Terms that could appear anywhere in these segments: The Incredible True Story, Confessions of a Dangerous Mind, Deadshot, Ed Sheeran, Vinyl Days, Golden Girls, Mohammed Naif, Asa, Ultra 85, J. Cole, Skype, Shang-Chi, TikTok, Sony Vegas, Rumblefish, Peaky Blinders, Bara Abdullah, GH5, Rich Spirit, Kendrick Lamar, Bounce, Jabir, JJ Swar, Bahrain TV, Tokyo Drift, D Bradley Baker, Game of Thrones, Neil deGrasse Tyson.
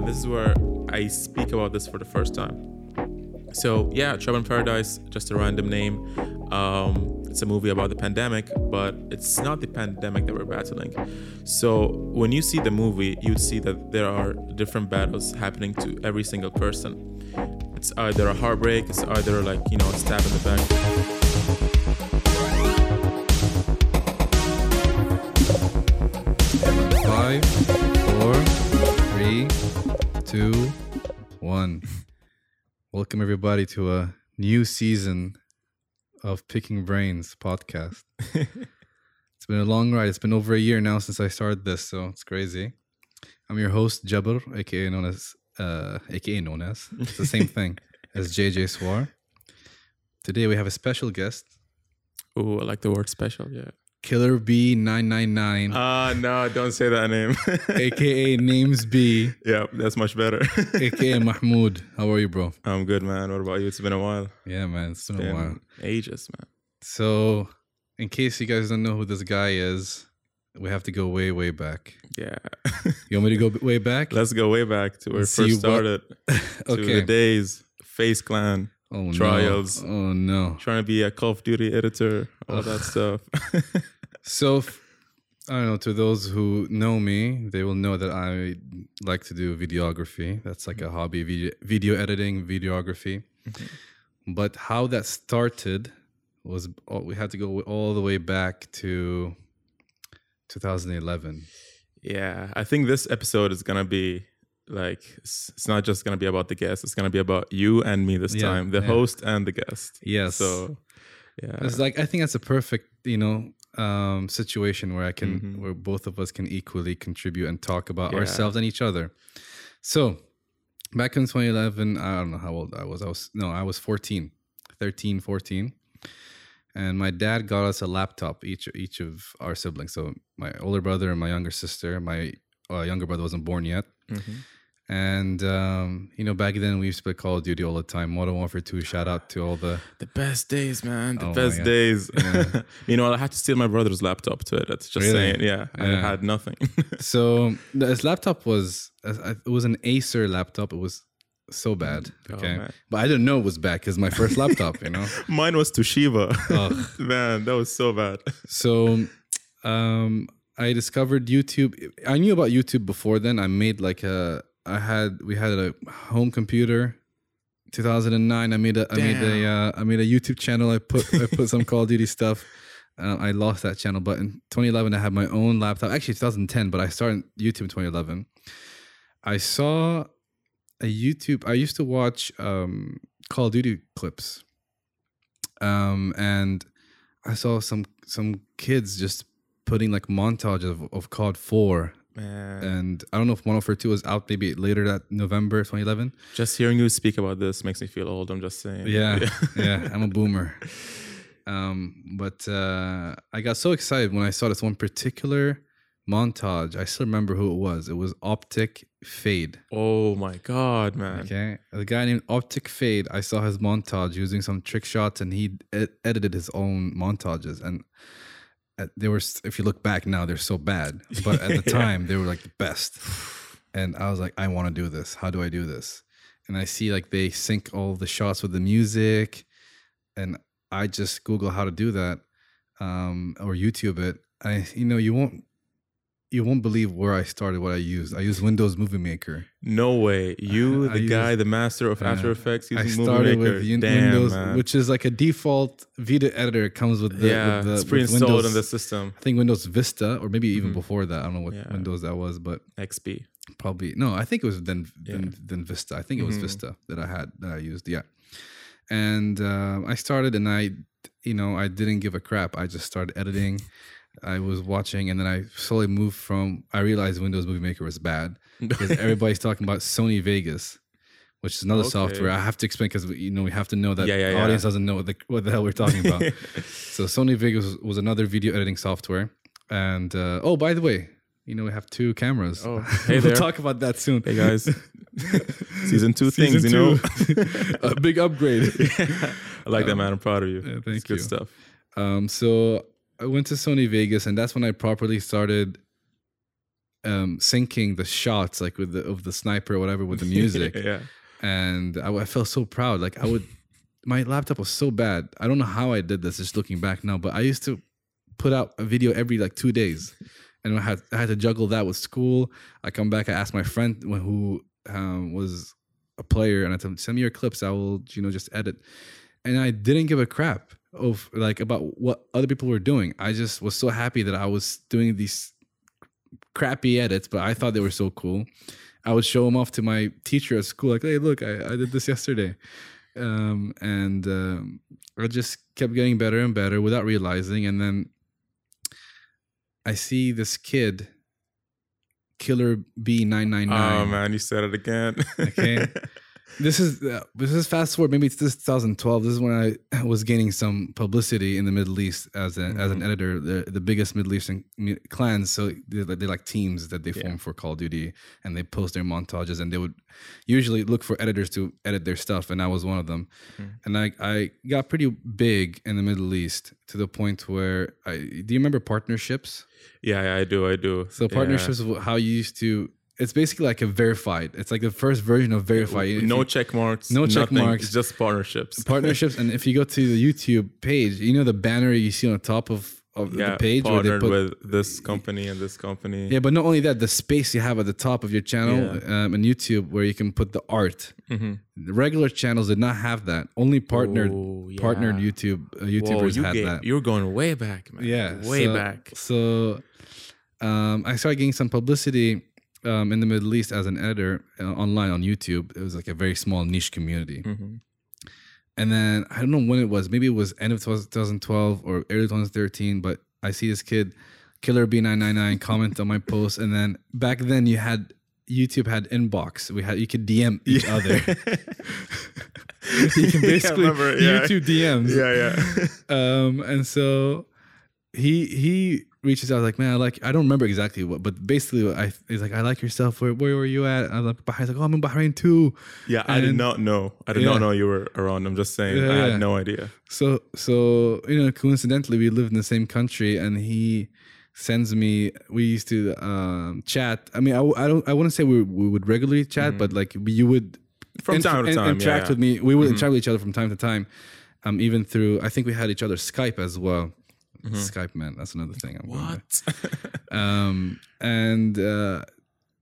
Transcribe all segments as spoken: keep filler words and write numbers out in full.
and this is where I speak about this for the first time. So yeah, Trouble in Paradise, just a random name. Um, it's a movie about the pandemic, but it's not the pandemic that we're battling. So when you see the movie, you'd see that there are different battles happening to every single person. It's either a heartbreak, it's either like, you know, a stab in the back. Five, four, three, two, one. Welcome everybody to a new season of Picking Brains podcast. It's been a long ride. It's been over a year now since I started this, so it's crazy. I'm your host Jabir, aka known as, uh, aka known as. It's the same thing as J J Swar. Today we have a special guest. Oh, I like the word special. Yeah. Killer B nine nine nine. Ah, uh, no, don't say that name. A K A Names B. Yeah, that's much better. A K A Mahmoud. How are you, bro? I'm good, man. What about you? It's been a while. Yeah, man. It's been, been a while. Ages, man. So, in case you guys don't know who this guy is, we have to go way, way back. Yeah. You want me to go way back? Let's go way back to where we first started. Okay. To the days, Face Clan. Oh, trials. No. Oh, no. Trying to be a Call of Duty editor, all Ugh. that stuff. So, f- I don't know, to those who know me, they will know that I like to do videography. That's like a hobby, video, video editing, videography. Mm-hmm. But how that started was, oh, we had to go all the way back to twenty eleven. Yeah, I think this episode is going to be... Like, it's not just going to be about the guest. It's going to be about you and me this yeah, time, the yeah. host and the guest. Yes. So, yeah. It's like, I think that's a perfect, you know, um, situation where I can, mm-hmm. where both of us can equally contribute and talk about yeah. ourselves and each other. So, back in twenty eleven, I don't know how old I was. I was, no, I was fourteen, thirteen, fourteen. And my dad got us a laptop, each, each of our siblings. So, my older brother and my younger sister, my uh, younger brother wasn't born yet. Mm-hmm. And um, you know, back then we used to play Call of Duty all the time. Modern Warfare two. Shout out to all the the best days, man. The oh best days. Yeah. You know, I had to steal my brother's laptop to it. That's just really? saying, yeah. yeah. I had nothing. So this laptop was it was an Acer laptop. It was so bad. Okay, oh, but I didn't know it was bad because my first laptop. You know, mine was Toshiba. Oh. Man, that was so bad. So. um I discovered YouTube. I knew about YouTube before then. I made like a, I had, we had a home computer. two thousand nine, I made a, I Damn. made a, uh, I made a YouTube channel. I put, I put some Call of Duty stuff. Uh, I lost that channel, but in twenty eleven, I had my own laptop. Actually, twenty ten, but I started YouTube in twenty eleven. I saw a YouTube, I used to watch um, Call of Duty clips. Um, and I saw some, some kids just putting like montages of, of C O D four. Man. And I don't know if one oh four two was out maybe later that November twenty eleven. Just hearing you speak about this makes me feel old. I'm just saying. Yeah, yeah, yeah, I'm a boomer. Um, but uh, I got so excited when I saw this one particular montage. I still remember who it was. It was Optic Fade. Oh my God, man. Okay. The guy named Optic Fade, I saw his montage using some trick shots and he ed- edited his own montages. And they were, if you look back now, they're so bad. But at the time, yeah. they were like the best. And I was like, I want to do this. How do I do this? And I see like they sync all the shots with the music. And I just Google how to do that um, or YouTube it. I, you know, you won't, you won't believe where I started, what I used. I used Windows Movie Maker. No way. You, uh, the I guy, used, the master of After uh, Effects using Movie Maker. I started with un- Damn, Windows, man. Which is like a default Vita editor. It comes with the Yeah, with the, it's pre-installed in the system. I think Windows Vista or maybe even mm-hmm. before that. I don't know what yeah. Windows that was, but... X P. Probably. No, I think it was then, yeah. then, then Vista. I think it was mm-hmm. Vista that I had, that I used. Yeah. And uh, I started and I, you know, I didn't give a crap. I just started editing. I was watching and then I slowly moved from, I realized Windows Movie Maker was bad because everybody's talking about Sony Vegas, which is another okay. software. I have to explain because, you know, we have to know that yeah, yeah, the audience yeah. doesn't know what the, what the hell we're talking about. So Sony Vegas was, was another video editing software. And, uh, oh, by the way, you know, we have two cameras. Oh, hey we'll there. talk about that soon. Hey guys, season two season things, two. You know, a big upgrade. Yeah. I like um, that, man. I'm proud of you. Yeah, thank it's you. Good stuff. Um, so, I went to Sony Vegas and that's when I properly started um, syncing the shots like with the, of the sniper or whatever with the music. Yeah. And I, I felt so proud. Like I would, my laptop was so bad. I don't know how I did this, just looking back now, but I used to put out a video every like two days. And I had, I had to juggle that with school. I come back, I asked my friend who um, was a player, and I told him, send me your clips. I will, you know, just edit. And I didn't give a crap of like about what other people were doing. I just was so happy that I was doing these crappy edits, but I thought they were so cool. I would show them off to my teacher at school, like, hey, look, I, I did this yesterday. Um, and um, I just kept getting better and better without realizing. And then I see this kid, Killer B nine nine nine. Oh man, you said it again. Okay, this is uh, this is fast forward. Maybe it's this twenty twelve. This is when I was gaining some publicity in the Middle East as a, mm-hmm. as an editor. The the biggest Middle Eastern clans, so they're, they're like teams that they yeah. form for Call of Duty, and they post their montages, and they would usually look for editors to edit their stuff, and I was one of them. Mm-hmm. And I I got pretty big in the Middle East to the point where I do you remember partnerships? Yeah, I do. I do. So partnerships yeah. is how you used to. It's basically like a verified. It's like the first version of verified. No you, check marks. No check nothing, marks. It's just partnerships. Partnerships. And if you go to the YouTube page, you know the banner you see on the top of, of yeah, the page? Partnered where they put, with this company and this company. Yeah, but not only that, the space you have at the top of your channel yeah. um, and YouTube where you can put the art. Mm-hmm. The regular channels did not have that. Only partnered Ooh, yeah. partnered YouTube uh, YouTubers Whoa, you had gave, that. You're going way back, man. Yeah. Way so, back. So um, I started getting some publicity Um, in the Middle East as an editor uh, online on YouTube. It was like a very small niche community. Mm-hmm. And then I don't know when it was. Maybe it was end of twenty twelve or early twenty thirteen. But I see this kid, Killer B nine nine nine, comment on my post. And then back then you had YouTube had inbox. We had you could D M each yeah. other. You can basically yeah, remember, yeah. YouTube D Ms. Yeah, yeah. um, and so he he. reaches out like, man, I like, I don't remember exactly what, but basically I, he's like, I like yourself. Where where were you at? And I'm like, Bahrain. He's like, oh, I'm in Bahrain too. Yeah, and I did not know. I did yeah. not know you were around. I'm just saying, yeah, I had yeah. no idea. So, so you know, coincidentally, we lived in the same country, and he sends me. We used to um, chat. I mean, I, I don't. I wouldn't say we we would regularly chat, mm-hmm. but like you would from inter- time to time interact yeah, yeah. with me. We would mm-hmm. interact with each other from time to time, um, even through. I think we had each other Skype as well. Mm-hmm. Skype, man, that's another thing. I'm what? um, and uh,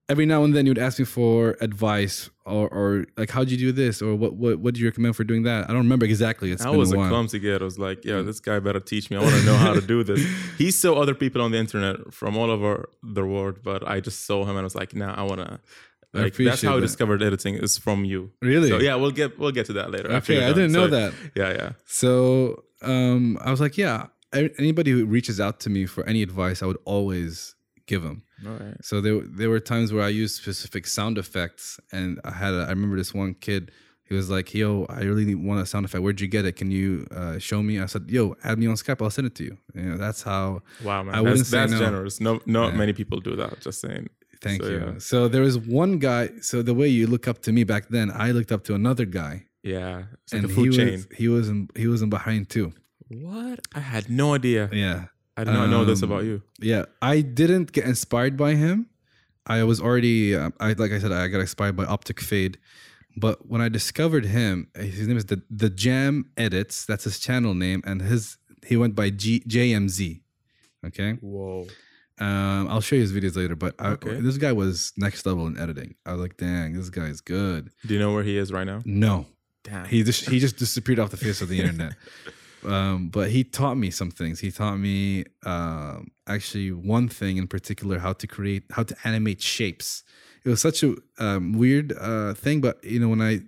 every now and then you'd ask me for advice or, or like, how'd you do this? Or what, what, what do you recommend for doing that? I don't remember exactly. It's I been was a, a clumsy kid. I was like, yeah, this guy better teach me. I want to know how to do this. He saw other people on the internet from all over the world, but I just saw him and I was like, nah, I want to. Like, that's how I discovered editing is from you. Really? So yeah, we'll get we'll get to that later. Okay, I didn't know so, that. Yeah, yeah. So um, I was like, yeah. Anybody who reaches out to me for any advice, I would always give them. All right. So there, there were times where I used specific sound effects, and I had. A, I remember this one kid. He was like, "Yo, I really want a sound effect. Where'd you get it? Can you uh, show me?" I said, "Yo, add me on Skype. I'll send it to you." You know, that's how. Wow, man, I wouldn't that's, say that's no. generous. No, not yeah. many people do that. Just saying. Thank so, you. Yeah. So there was one guy. So the way you look up to me back then, I looked up to another guy. Yeah, it's and like a food he chain. Was, he was in. He was in Bahrain too. What? I had no idea. Yeah. I did not um, know this about you. Yeah. I didn't get inspired by him. I was already, uh, I like I said, I got inspired by Optic Fade. But when I discovered him, his name is The, the Jam Edits. That's his channel name. And his he went by G, J M Z. Okay? Whoa. Um, I'll show you his videos later. But I, okay. this guy was next level in editing. I was like, dang, this guy is good. Do you know where he is right now? No. Damn. He just, he just disappeared off the face of the internet. Um, but he taught me some things. He taught me uh, actually one thing in particular, how to create, how to animate shapes. It was such a um, weird uh, thing, but you know, when I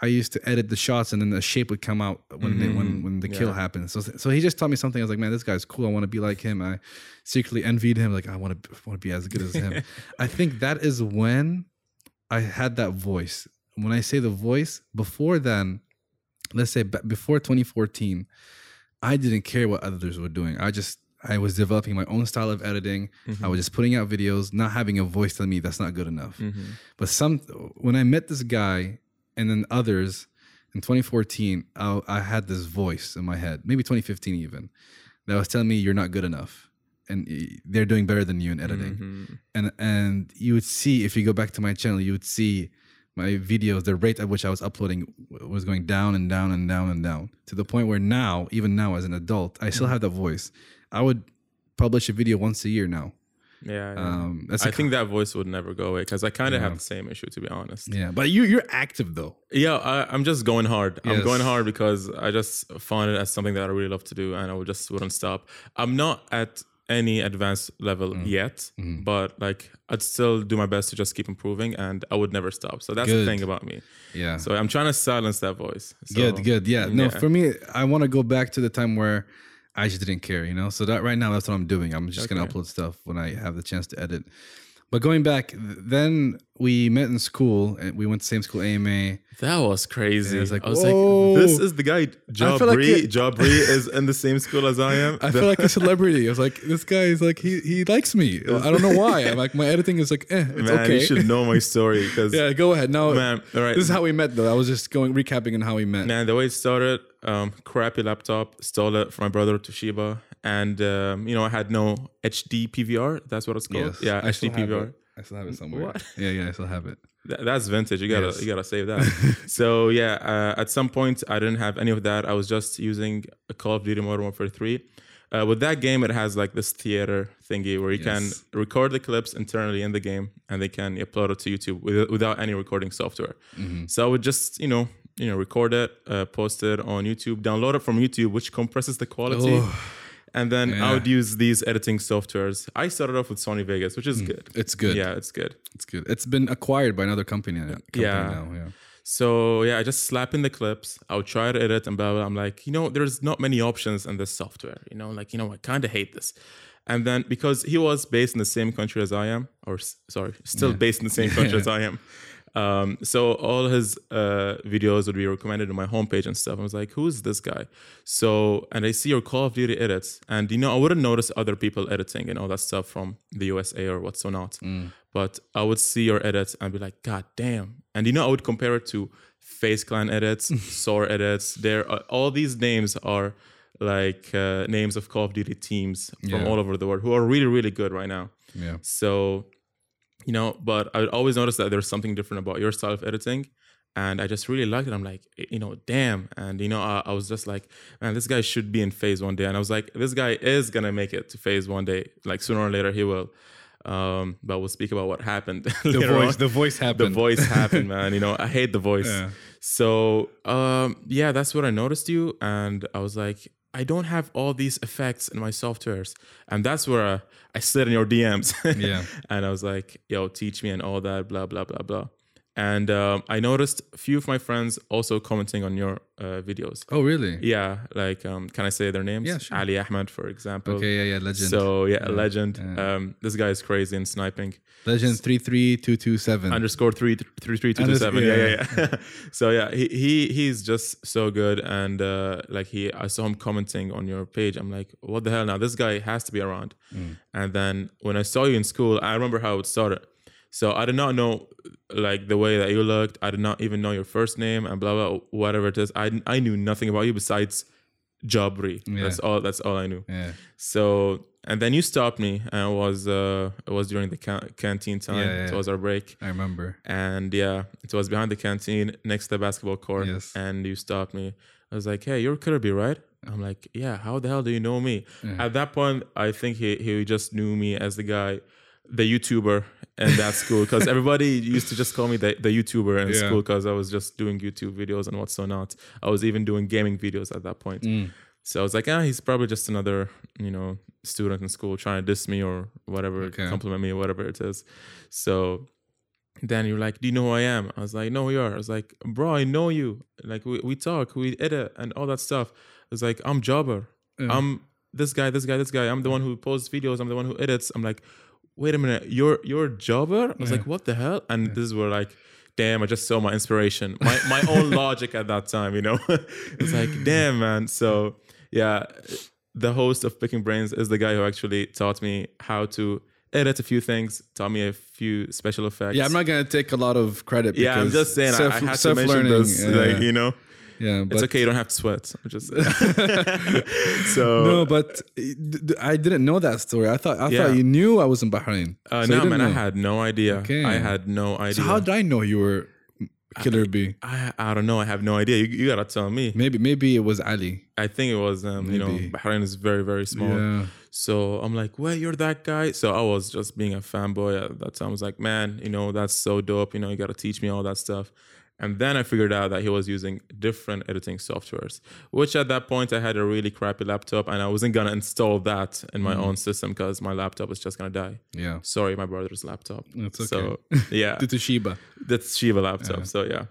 I used to edit the shots, and then the shape would come out when mm-hmm. they, when when the yeah. kill happened. So so he just taught me something. I was like, man, this guy's cool. I want to be like him. I secretly envied him. Like I want to want to be as good as him. I think that is when I had that voice. When I say the voice, before then. Let's say before twenty fourteen, I didn't care what others were doing. I just, I was developing my own style of editing. Mm-hmm. I was just putting out videos, not having a voice telling me that's not good enough. Mm-hmm. But some, when I met this guy and then others in twenty fourteen, I, I had this voice in my head, maybe twenty fifteen even, that was telling me you're not good enough. and they're doing better than you in editing. Mm-hmm. And and you would see, if you go back to my channel, you would see my videos, the rate at which I was uploading was going down and down and down and down to the point where now, even now as an adult, I still have that voice. I would publish a video once a year now. Yeah, yeah. Um, that's I think con- that voice would never go away because I kind of yeah. have the same issue, to be honest. Yeah, but you, you're active though. Yeah, I, I'm just going hard. Yes. I'm going hard because I just found it as something that I really love to do, and I just wouldn't stop. I'm not at any advanced level mm. yet, mm. but like I'd still do my best to just keep improving, and I would never stop. So that's good. The thing about me. Yeah. So I'm trying to silence that voice. So, good, good. Yeah. No, yeah. for me, I want to go back to the time where I just didn't care, you know? So that right now, that's what I'm doing. I'm just okay. going to upload stuff when I have the chance to edit. But going back, then we met in school, and we went to the same school, A M A. That was crazy. Was like, I was Whoa. like, this is the guy, Jabri. Jabri is in the same school as I am. I feel like a celebrity. I was like, this guy is like, he he likes me. I don't know why. I'm like, my editing is like, eh, it's man, okay. You should know my story. Cause yeah, go ahead. No, man, all right. This is how we met, though. I was just going recapping on how we met. Man, the way it started, um, crappy laptop, stole it from my brother, Toshiba. And, um, you know, I had no H D P V R. That's what it's called. Yes, yeah, H D P V R. I still have it somewhere. What? Yeah, yeah, I still have it. That, that's vintage. You gotta, yes. you gotta save that. So yeah, uh, at some point, I didn't have any of that. I was just using a Call of Duty Modern Warfare three. Uh, with that game, it has like this theater thingy where you yes. can record the clips internally in the game, and they can upload it to YouTube with, without any recording software. Mm-hmm. So I would just, you know, you know, record it, uh, post it on YouTube, download it from YouTube, which compresses the quality. Oh. And then yeah. I would use these editing softwares. I started off with Sony Vegas, which is mm. good. It's good. Yeah, it's good. It's good. It's been acquired by another company, company yeah. now. Yeah. So, yeah, I just slap in the clips. I would try to edit and blah, blah. I'm like, you know, there's not many options in this software. You know, like, you know, I kind of hate this. And then because he was based in the same country as I am, or sorry, still yeah. based in the same country as I am. Um, so all his uh, videos would be recommended on my homepage and stuff. I was like, who's this guy? So, and I see your Call of Duty edits, and you know, I wouldn't notice other people editing and all that stuff from the U S A or what's so not. Mm. But I would see your edits and be like, God damn. And you know, I would compare it to Face Clan edits, Soar edits. There are, all these names are like uh, names of Call of Duty teams from yeah. all over the world who are really, really good right now. Yeah. So, you know, but I would always notice that there's something different about your style of editing. And I just really liked it. I'm like, you know, damn. And, you know, I, I was just like, man, this guy should be in phase one day. And I was like, this guy is going to make it to phase one day. Like sooner or later, he will. Um, but we'll speak about what happened. The voice, the voice happened. The voice happened, man. You know, I hate the voice. Yeah. So, um, yeah, that's what I noticed you. And I was like, I don't have all these effects in my softwares. And that's where I, I slid in your D Ms. Yeah. And I was like, yo, teach me and all that, blah, blah, blah, blah. And um, I noticed a few of my friends also commenting on your uh, videos. Oh, really? Yeah. Like, um, can I say their names? Yeah, sure. Ali Ahmed, for example. Okay, yeah, yeah, legend. So, yeah, yeah. legend. Yeah. Um, this guy is crazy in sniping. Legend three three two two seven. Underscore three three three two two seven. Yeah, yeah, yeah. yeah. So, yeah, he, he he's just so good. And, uh, like, he I saw him commenting on your page. I'm like, what the hell now? This guy has to be around. Mm. And then when I saw you in school, I remember how it started. So I did not know, like, the way that you looked. I did not even know your first name and blah, blah, whatever it is. I I knew nothing about you besides Jabri. Yeah. That's all That's all I knew. Yeah. So, and then you stopped me, and it was, uh, it was during the ca- canteen time. Yeah, yeah, it was our break. I remember. And, yeah, it was behind the canteen next to the basketball court, yes. and you stopped me. I was like, hey, you're Kirby, right? I'm like, yeah, how the hell do you know me? Yeah. At that point, I think he he just knew me as the guy, the YouTuber in that school, because everybody used to just call me the, the YouTuber in yeah. school because I was just doing YouTube videos and what's so not. I was even doing gaming videos at that point. Mm. So I was like, ah, he's probably just another, you know, student in school trying to diss me or whatever, okay. compliment me or whatever it is. So then you're like, do you know who I am? I was like, no, you are. I was like, bro, I know you. Like, we, we talk, we edit and all that stuff. I was like, I'm Jabber. Mm. I'm this guy, this guy, this guy. I'm the one who posts videos. I'm the one who edits. I'm like, wait a minute, you're you're a Jabber? I was yeah. like, what the hell? And yeah. this were like, damn, I just saw my inspiration, my my own Logic at that time, you know? It's like, damn, man. So yeah, the host of Picking Brains is the guy who actually taught me how to edit a few things, taught me a few special effects. Yeah, I'm not gonna take a lot of credit. Because yeah, I'm just saying, self, I, I had to mention this, yeah. like, you know? Yeah, but it's okay. You don't have to sweat. Just so no, but I didn't know that story. I thought I yeah. thought you knew I was in Bahrain. Uh, so no, man, know. I had no idea. Okay. I had no idea. So how did I know you were Killer I, B? I I don't know. I have no idea. You, you gotta tell me. Maybe maybe it was Ali. I think it was. Um, maybe. You know, Bahrain is very very small. Yeah. So I'm like, wait, you're that guy? So I was just being a fanboy at that time. I was like, man, you know, that's so dope. You know, you gotta teach me all that stuff. And then I figured out that he was using different editing softwares, which at that point I had a really crappy laptop and I wasn't going to install that in my mm. own system because my laptop was just going to die. Yeah. Sorry, my brother's laptop. That's okay. So, yeah. The Toshiba. The Toshiba laptop. Yeah. So, yeah.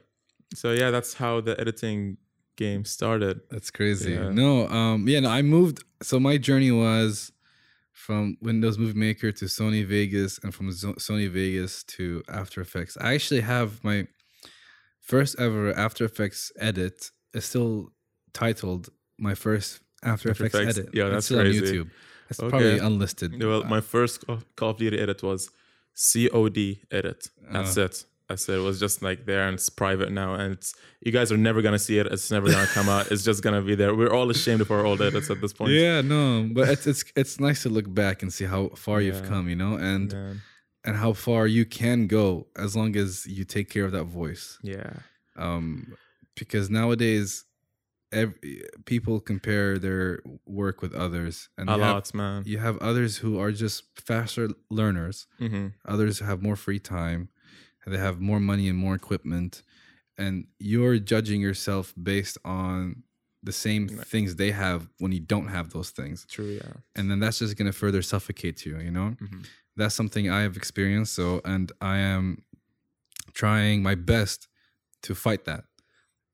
So, yeah, that's how the editing game started. That's crazy. Yeah. No, um, yeah, no, I moved. So, my journey was from Windows Movie Maker to Sony Vegas and from Zo- Sony Vegas to After Effects. I actually have my first ever After Effects edit is still titled my first After, After Effects, Effects edit. Yeah, that's still crazy. On YouTube. It's okay. Probably unlisted. Well, my first Call of Duty edit was C O D edit. That's uh, it. I said it was just like there and it's private now. And it's, you guys are never going to see it. It's never going to come out. It's just going to be there. We're all ashamed of our old edits at this point. Yeah, no, but it's it's it's nice to look back and see how far yeah. you've come, you know? And... Yeah. And how far you can go as long as you take care of that voice. Yeah. Um, because nowadays, every, people compare their work with others. And a lot, have, man. You have others who are just faster learners. Mm-hmm. Others have more free time. And they have more money and more equipment. And you're judging yourself based on the same right. things they have when you don't have those things. True, yeah. And then that's just going to further suffocate you, you know? Mm-hmm. That's something I have experienced. So, and I am trying my best to fight that.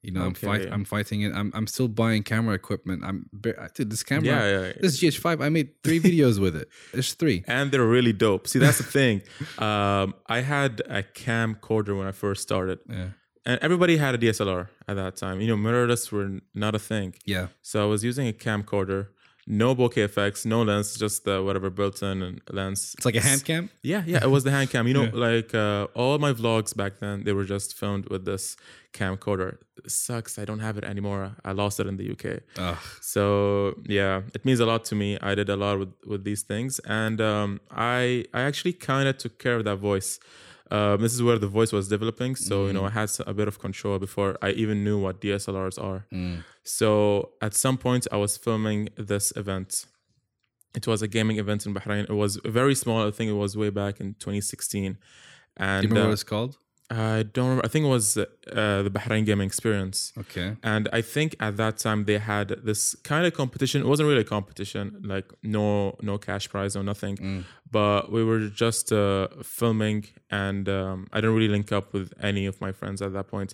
You know, okay, I'm fight, yeah. I'm fighting it. I'm I'm still buying camera equipment. I'm dude, this camera, yeah, yeah, yeah. This G H five. I made three videos with it. There's three, and they're really dope. See, that's the thing. Um, I had a camcorder when I first started, yeah. and everybody had a D S L R at that time. You know, mirrorless were not a thing. Yeah. So I was using a camcorder. No bokeh effects, no lens, just the whatever built-in and lens. It's like a hand cam? Yeah, yeah, it was the hand cam. You know, yeah. like uh, all my vlogs back then, they were just filmed with this camcorder. It sucks, I don't have it anymore. I lost it in the U K. Ugh. So yeah, it means a lot to me. I did a lot with, with these things. And um, I, I actually kind of took care of that voice. Um, this is where the voice was developing. So, mm. you know, I had a bit of control before I even knew what D S L Rs are. Mm. So at some point I was filming this event. It was a gaming event in Bahrain. It was very small. I think it was way back in twenty sixteen. And do you remember uh, what it's called? I don't remember. I think it was uh, the Bahrain Gaming Experience. Okay. And I think at that time they had this kind of competition. It wasn't really a competition, like no no cash prize or nothing. Mm. But we were just uh, filming and um, I didn't really link up with any of my friends at that point.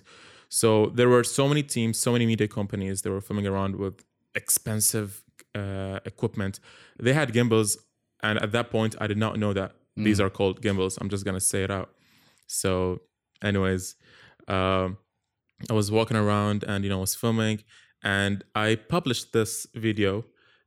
So there were so many teams, so many media companies that were filming around with expensive uh, equipment. They had gimbals. And at that point, I did not know that mm. these are called gimbals. I'm just going to say it out. So... Anyways, um, I was walking around and, you know, I was filming and I published this video.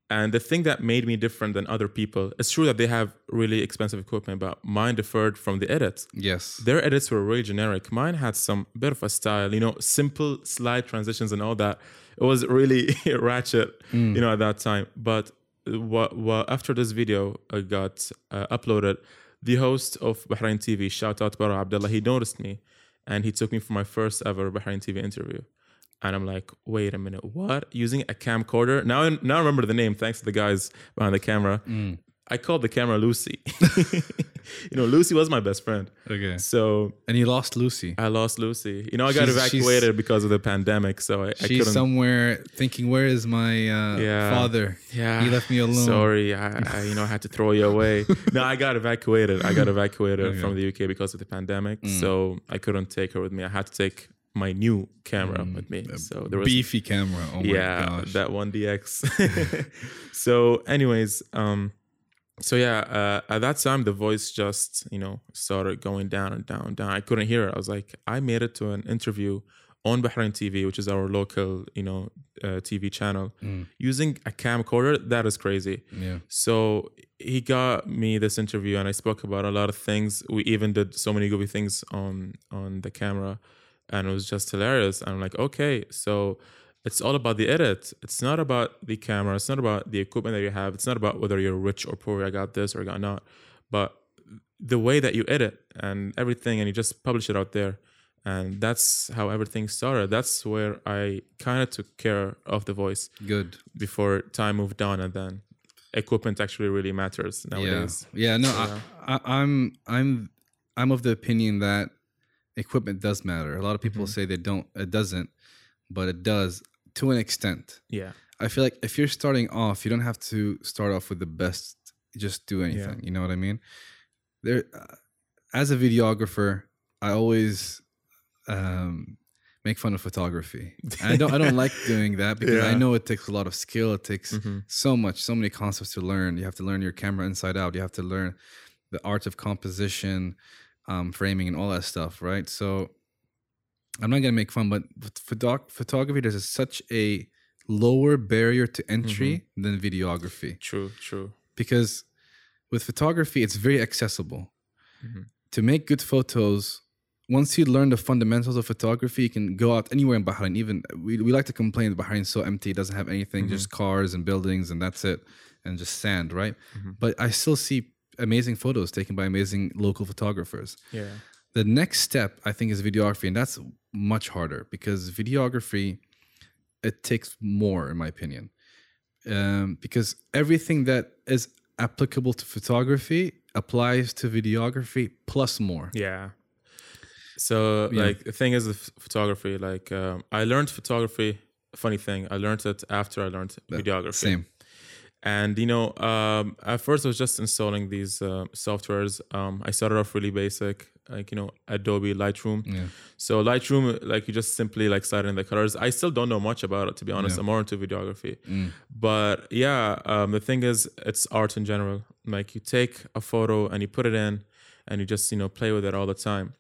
And the thing that made me different than other people, it's true that they have really expensive equipment, but mine differed from the edits. Yes. Their edits were really generic. Mine had some bit of a style, you know, simple slide transitions and all that. It was really ratchet, mm. you know, at that time. But what, what after this video got uh, uploaded, the host of Bahrain T V, shout out Bara Abdullah, he noticed me and he took me for my first ever Bahrain T V interview. And I'm like, wait a minute, what? Using a camcorder? Now, now I remember the name, thanks to the guys behind the camera. Mm. I called the camera Lucy. You know, Lucy was my best friend. Okay. So. And you lost Lucy. I lost Lucy. You know, I got she's, evacuated because of the pandemic, so I, I couldn't. She's somewhere thinking, where is my uh, yeah, father? Yeah. He left me alone. Sorry. I, I you know, I had to throw you away. No, I got evacuated. I got evacuated okay. from the U K because of the pandemic, mm. so I couldn't take her with me. I had to take my new camera mm, with me. So there was beefy camera. Oh my yeah, gosh. That one D X. So anyways, um. So yeah, uh, at that time, the voice just, you know, started going down and down and down. I couldn't hear it. I was like, I made it to an interview on Bahrain T V, which is our local, you know, uh, T V channel, mm. using a camcorder. That is crazy. Yeah. So he got me this interview and I spoke about a lot of things. We even did so many goofy things on, on the camera and it was just hilarious. And I'm like, okay, so... it's all about the edit. It's not about the camera. It's not about the equipment that you have. It's not about whether you're rich or poor. I got this or I got not. But the way that you edit and everything, and you just publish it out there. And that's how everything started. That's where I kind of took care of the voice. Good. Before time moved on, and then equipment actually really matters nowadays. Yeah, yeah no, yeah. I, I, I'm, I'm, I'm of the opinion that equipment does matter. A lot of people mm-hmm. say they don't. It doesn't, but it does to an extent. Yeah. I feel like if you're starting off, you don't have to start off with the best. Just do anything. Yeah. You know what I mean? There, as a videographer, I always. Um, make fun of photography. And I don't. I don't like doing that because yeah. I know it takes a lot of skill. It takes mm-hmm. so much, so many concepts to learn. You have to learn your camera inside out. You have to learn the art of composition, um, framing, and all that stuff, right? So I'm not gonna make fun, but photog- photography there's a, such a lower barrier to entry mm-hmm. than videography. True, true. Because with photography, it's very accessible. Mm-hmm. To make good photos. Once you learn the fundamentals of photography, you can go out anywhere in Bahrain. Even we, we like to complain that Bahrain is so empty, it doesn't have anything, mm-hmm. just cars and buildings, and that's it, and just sand, right? Mm-hmm. But I still see amazing photos taken by amazing local photographers. Yeah. The next step, I think, is videography, and that's much harder because videography, it takes more, in my opinion, um, because everything that is applicable to photography applies to videography plus more. Yeah. So yeah. like the thing is with photography, like um, I learned photography, funny thing, I learned it after I learned yeah. videography. Same. And you know, um, at first I was just installing these uh, softwares. Um, I started off really basic, like, you know, Adobe Lightroom. Yeah. So Lightroom, like you just simply like slide in the colors. I still don't know much about it, to be honest. Yeah. I'm more into videography. Mm. But yeah, um, the thing is, it's art in general. Like you take a photo and you put it in and you just, you know, play with it all the time.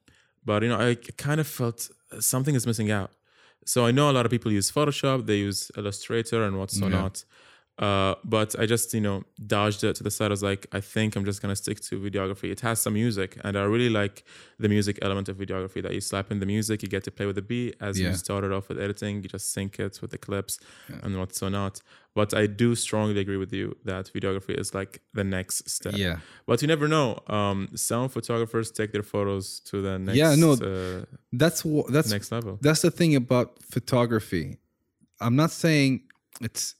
But, you know, I kind of felt something is missing out. So I know a lot of people use Photoshop, they use Illustrator and what's yeah. not. Uh, but I just, you know, dodged it to the side. I was like, I think I'm just going to stick to videography. It has some music. And I really like the music element of videography, that you slap in the music, you get to play with the beat. As yeah. you started off with editing, you just sync it with the clips yeah. and what's not. But I do strongly agree with you that videography is like the next step. Yeah. But you never know. Um, some photographers take their photos to the next, yeah, no, uh, that's, w- that's, next level. That's the thing about photography. I'm not saying it's...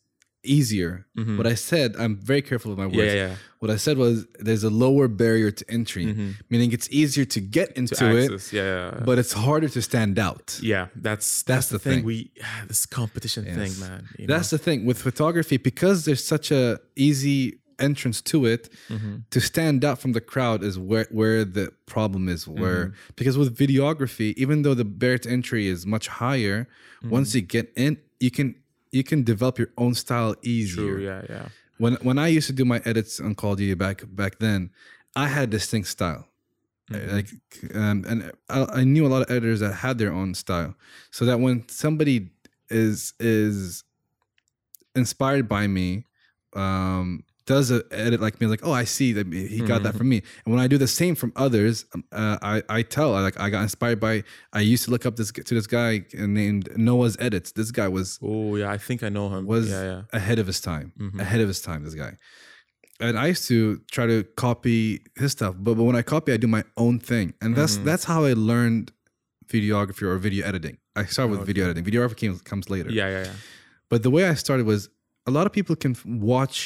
easier. Mm-hmm. What I said, I'm very careful with my words. Yeah, yeah. What I said was there's a lower barrier to entry, mm-hmm. meaning it's easier to get into to access, it, yeah, yeah, yeah. but it's harder to stand out. Yeah, that's that's, that's the thing. thing. We this competition yes. thing, man. You that's know? the thing with photography, because there's such a easy entrance to it. Mm-hmm. To stand out from the crowd is where where the problem is. Where mm-hmm. because with videography, even though the barrier to entry is much higher, mm-hmm. once you get in, you can. You can develop your own style easier. True, yeah, yeah. When when I used to do my edits on Call of Duty back back then, I had a distinct style, mm-hmm. like, um, and I, I knew a lot of editors that had their own style. So that when somebody is is inspired by me, um, does an edit like me, like, oh, I see that he got mm-hmm. that from me. And when I do the same from others, uh, I I tell like I got inspired by. I used to look up this to this guy named Noah's edits. This guy was oh yeah, I think I know him. Was yeah, yeah. ahead of his time. Mm-hmm. Ahead of his time, this guy. And I used to try to copy his stuff, but but when I copy, I do my own thing, and that's mm-hmm. that's how I learned videography or video editing. I started with okay. video editing. Videography comes later. Yeah, yeah, yeah. But the way I started was a lot of people can watch.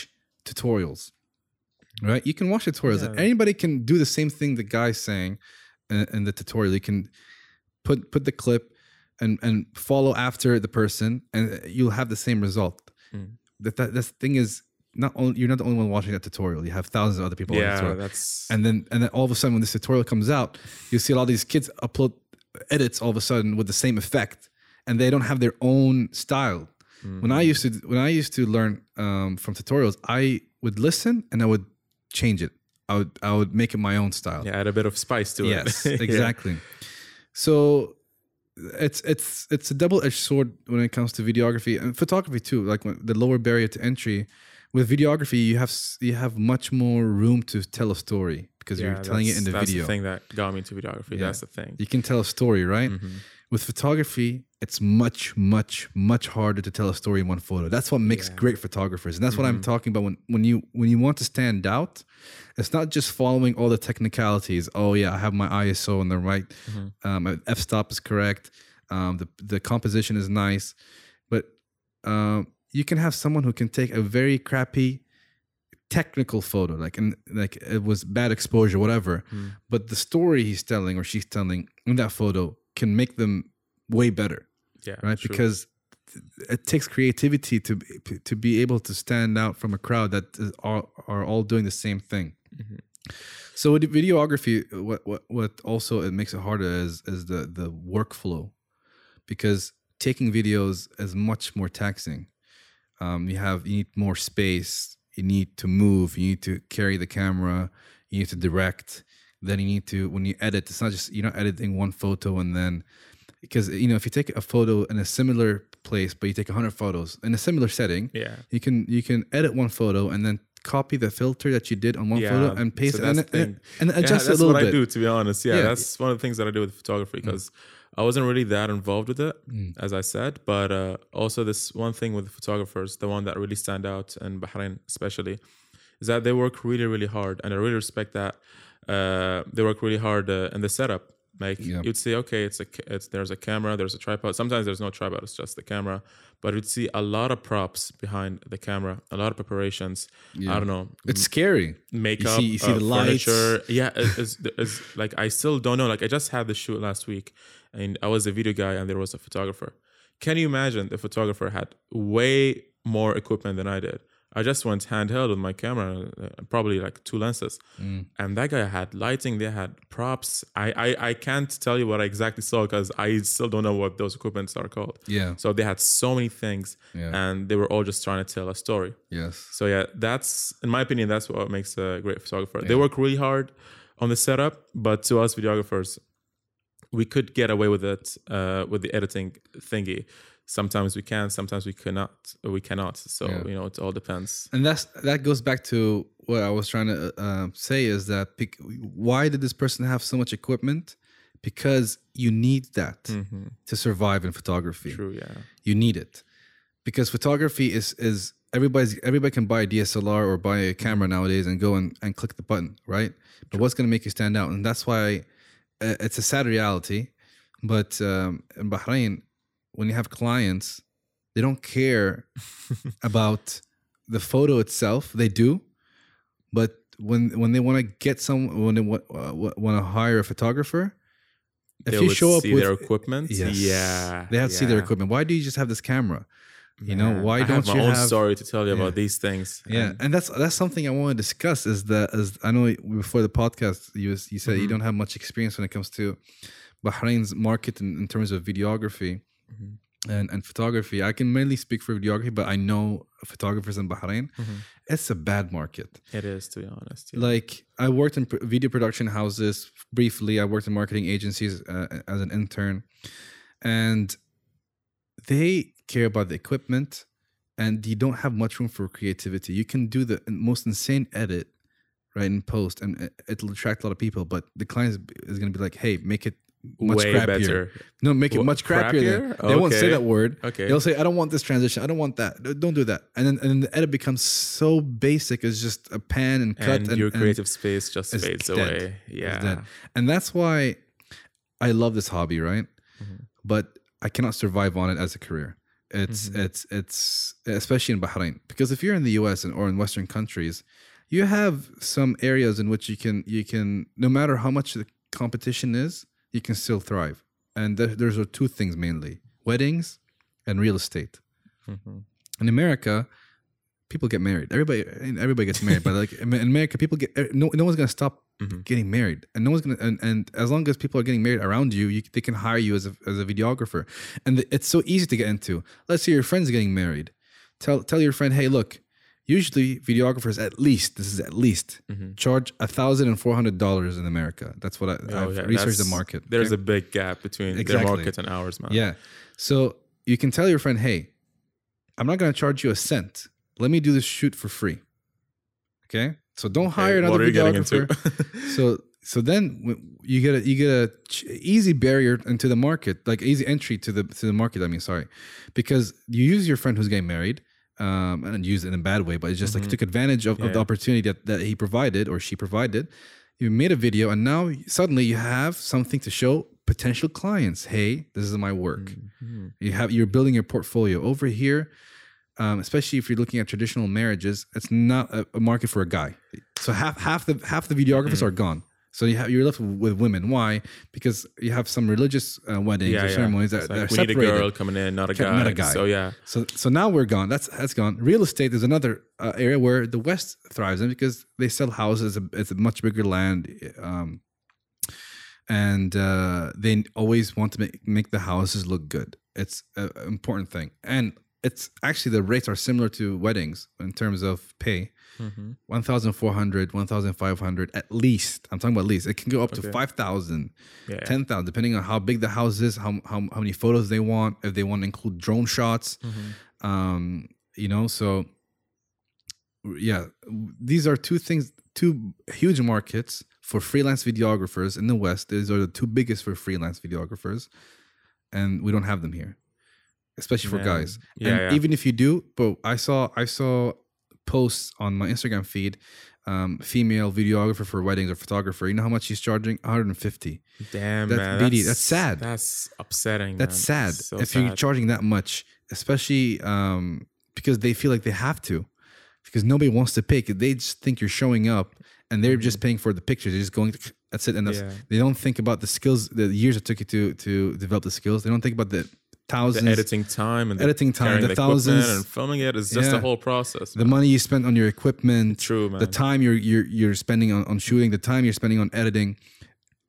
Tutorials, right? You can watch tutorials, yeah. and anybody can do the same thing the guy's saying in, in the tutorial. You can put put the clip and and follow after the person, and you'll have the same result. Mm. That that the thing is, not only you're not the only one watching that tutorial. You have thousands of other people. Yeah, watching that's and then and then all of a sudden when this tutorial comes out, you see a lot of these kids upload edits all of a sudden with the same effect, and they don't have their own style. Mm-hmm. When I used to when I used to learn um, from tutorials, I would listen and I would change it. I would I would make it my own style. Yeah, add a bit of spice to yes, it. Yes, exactly. Yeah. So it's it's it's a double-edged sword when it comes to videography and photography too. Like when, the lower barrier to entry with videography, you have you have much more room to tell a story. because yeah, you're telling it in the that's video. That's the thing that got me into videography. Yeah. That's the thing. You can tell a story, right? Mm-hmm. With photography, it's much, much, much harder to tell a story in one photo. That's what makes yeah. great photographers. And that's mm-hmm. what I'm talking about. When, when you when you want to stand out, it's not just following all the technicalities. Oh, yeah, I have my I S O on the right. Mm-hmm. Um, my f-stop is correct. Um, the, the composition is nice. But um, you can have someone who can take a very crappy technical photo, like and like it was bad exposure, whatever. Mm. But the story he's telling or she's telling in that photo can make them way better. Yeah, right. True. Because it takes creativity to to be able to stand out from a crowd that are are all doing the same thing. Mm-hmm. So with videography, what what what also it makes it harder is is the the workflow, because taking videos is much more taxing. Um, you have you need more space. You need to move. You need to carry the camera. You need to direct. Then you need to, when you edit, it's not just, you're not editing one photo and then, because, you know, if you take a photo in a similar place, but you take one hundred photos in a similar setting, yeah. you can you can edit one photo and then copy the filter that you did on one yeah. photo and paste so it and, and, and adjust yeah, it a little bit. That's what I do, to be honest. Yeah, yeah, that's one of the things that I do with photography because mm. I wasn't really that involved with it, mm. as I said. But uh, also this one thing with photographers, the one that really stand out in Bahrain especially, is that they work really, really hard. And I really respect that. Uh, they work really hard uh, in the setup. Like yep. you'd see, okay, it's a it's there's a camera, there's a tripod. Sometimes there's no tripod, it's just the camera. But you'd see a lot of props behind the camera, a lot of preparations. Yeah. I don't know. It's scary. Makeup, you see, you see uh, the lights. Furniture. Yeah, it's, it's like I still don't know. Like I just had the shoot last week, and I was a video guy, and there was a photographer. Can you imagine? The photographer had way more equipment than I did. I just went handheld with my camera, uh, probably like two lenses. Mm. And that guy had lighting, they had props. I, I, I can't tell you what I exactly saw because I still don't know what those equipments are called. Yeah. So they had so many things yeah. and they were all just trying to tell a story. Yes. So yeah, that's, in my opinion, that's what makes a great photographer. Yeah. They work really hard on the setup, but to us videographers, we could get away with it uh, with the editing thingy. Sometimes we can, sometimes we cannot. We cannot. So yeah. you know, it all depends. And that's that goes back to what I was trying to uh, say is that pick, why did this person have so much equipment? Because you need that mm-hmm. to survive in photography. True. Yeah. You need it because photography is is everybody's everybody can buy a D S L R or buy a camera nowadays and go and, and click the button, right? But True. What's going to make you stand out? And that's why uh, it's a sad reality. But um, in Bahrain. When you have clients, they don't care about the photo itself. They do, but when when they want to get some, when they want uh, want to hire a photographer, if they you would show up see with their equipment, yes, yeah, they have yeah. to see their equipment. Why do you just have this camera? You yeah. know, why I don't have my you own have? Story to tell you yeah. about these things. Yeah, and, and that's that's something I want to discuss. Is that as I know before the podcast, you you said mm-hmm. you don't have much experience when it comes to Bahrain's market in, in terms of videography. Mm-hmm. And and photography, I can mainly speak for videography, but I know photographers in Bahrain. Mm-hmm. It's a bad market. It is, to be honest. Yeah. Like I worked in video production houses briefly. I worked in marketing agencies uh, as an intern, and they care about the equipment, and you don't have much room for creativity. You can do the most insane edit, right, in post, and it'll attract a lot of people. But the client is, is going to be like, "Hey, make it." Much Way crappier. Better. No, make it what, much crappier. crappier? They okay. won't say that word. Okay. They'll say, "I don't want this transition. I don't want that. Don't do that." And then, and then the edit becomes so basic. It's just a pan and cut. And, and your creative and space just fades dead. away. Yeah. And that's why I love this hobby, right? Mm-hmm. But I cannot survive on it as a career. It's mm-hmm. it's it's especially in Bahrain, because if you're in the U S and or in Western countries, you have some areas in which you can you can no matter how much the competition is. You can still thrive. And th- those are two things mainly, weddings and real estate. Mm-hmm. In America, people get married. Everybody everybody gets married. But like in America, people get, no, no one's going to stop mm-hmm. getting married. And no one's going to, and, and as long as people are getting married around you, you they can hire you as a, as a videographer. And the, it's so easy to get into. Let's say your friend's getting married. Tell, tell your friend, "Hey, look, usually videographers at least, this is at least, mm-hmm. charge one thousand four hundred dollars in America." That's what I, oh, I've yeah, researched the market. There's okay? a big gap between exactly. their market and ours, man. Yeah. So you can tell your friend, "Hey, I'm not going to charge you a cent. Let me do this shoot for free." Okay? So don't okay, hire another videographer. so so then you get a you get a ch- easy barrier into the market, like easy entry to the to the market. I mean, sorry, because you use your friend who's getting married, um, and use it in a bad way, but it's just mm-hmm. like took advantage of, yeah. of the opportunity that, that he provided or she provided. You made a video, and now suddenly you have something to show potential clients. Hey, this is my work. Mm-hmm. You have you're building your portfolio over here. Um, especially if you're looking at traditional marriages, it's not a, a market for a guy. So half half the half the videographers mm. are gone. So you have, you're left with women. Why? Because you have some religious uh, weddings yeah, or yeah. ceremonies that, like that are we separated. We need a girl coming in, not a guy. Not a guy. So yeah. So so now we're gone. That's that's gone. Real estate is another uh, area where the West thrives in because they sell houses. It's a much bigger land. Um, and uh, they always want to make, make the houses look good. It's an important thing. And it's actually the rates are similar to weddings in terms of pay. Mm-hmm. one thousand four hundred dollars, one thousand five hundred dollars at least. I'm talking about at least. It can go up okay. to five thousand dollars, yeah. ten thousand dollars, depending on how big the house is, how, how how many photos they want, if they want to include drone shots. Mm-hmm. Um, you know, so yeah, these are two things, two huge markets for freelance videographers in the West. These are the two biggest for freelance videographers, and we don't have them here. Especially for Man. guys, yeah, and yeah. even if you do, bro, I saw I saw posts on my Instagram feed, um, female videographer for weddings or photographer. You know how much she's charging? one hundred fifty. Damn, that's man, B D. That's, that's sad. That's upsetting. That's man. sad. That's so if sad. You're charging that much, especially um, because they feel like they have to, because nobody wants to pay. They just think you're showing up, and they're mm-hmm. just paying for the pictures. They're just going. To, that's it, and that's, yeah. they don't think about the skills, the years it took you to to develop the skills. They don't think about the. Thousands, the editing time and the editing time, the, the thousands and filming it is just yeah. the whole process. Man. The money you spend on your equipment, true, man. The time you're you're you're spending on, on shooting, the time you're spending on editing,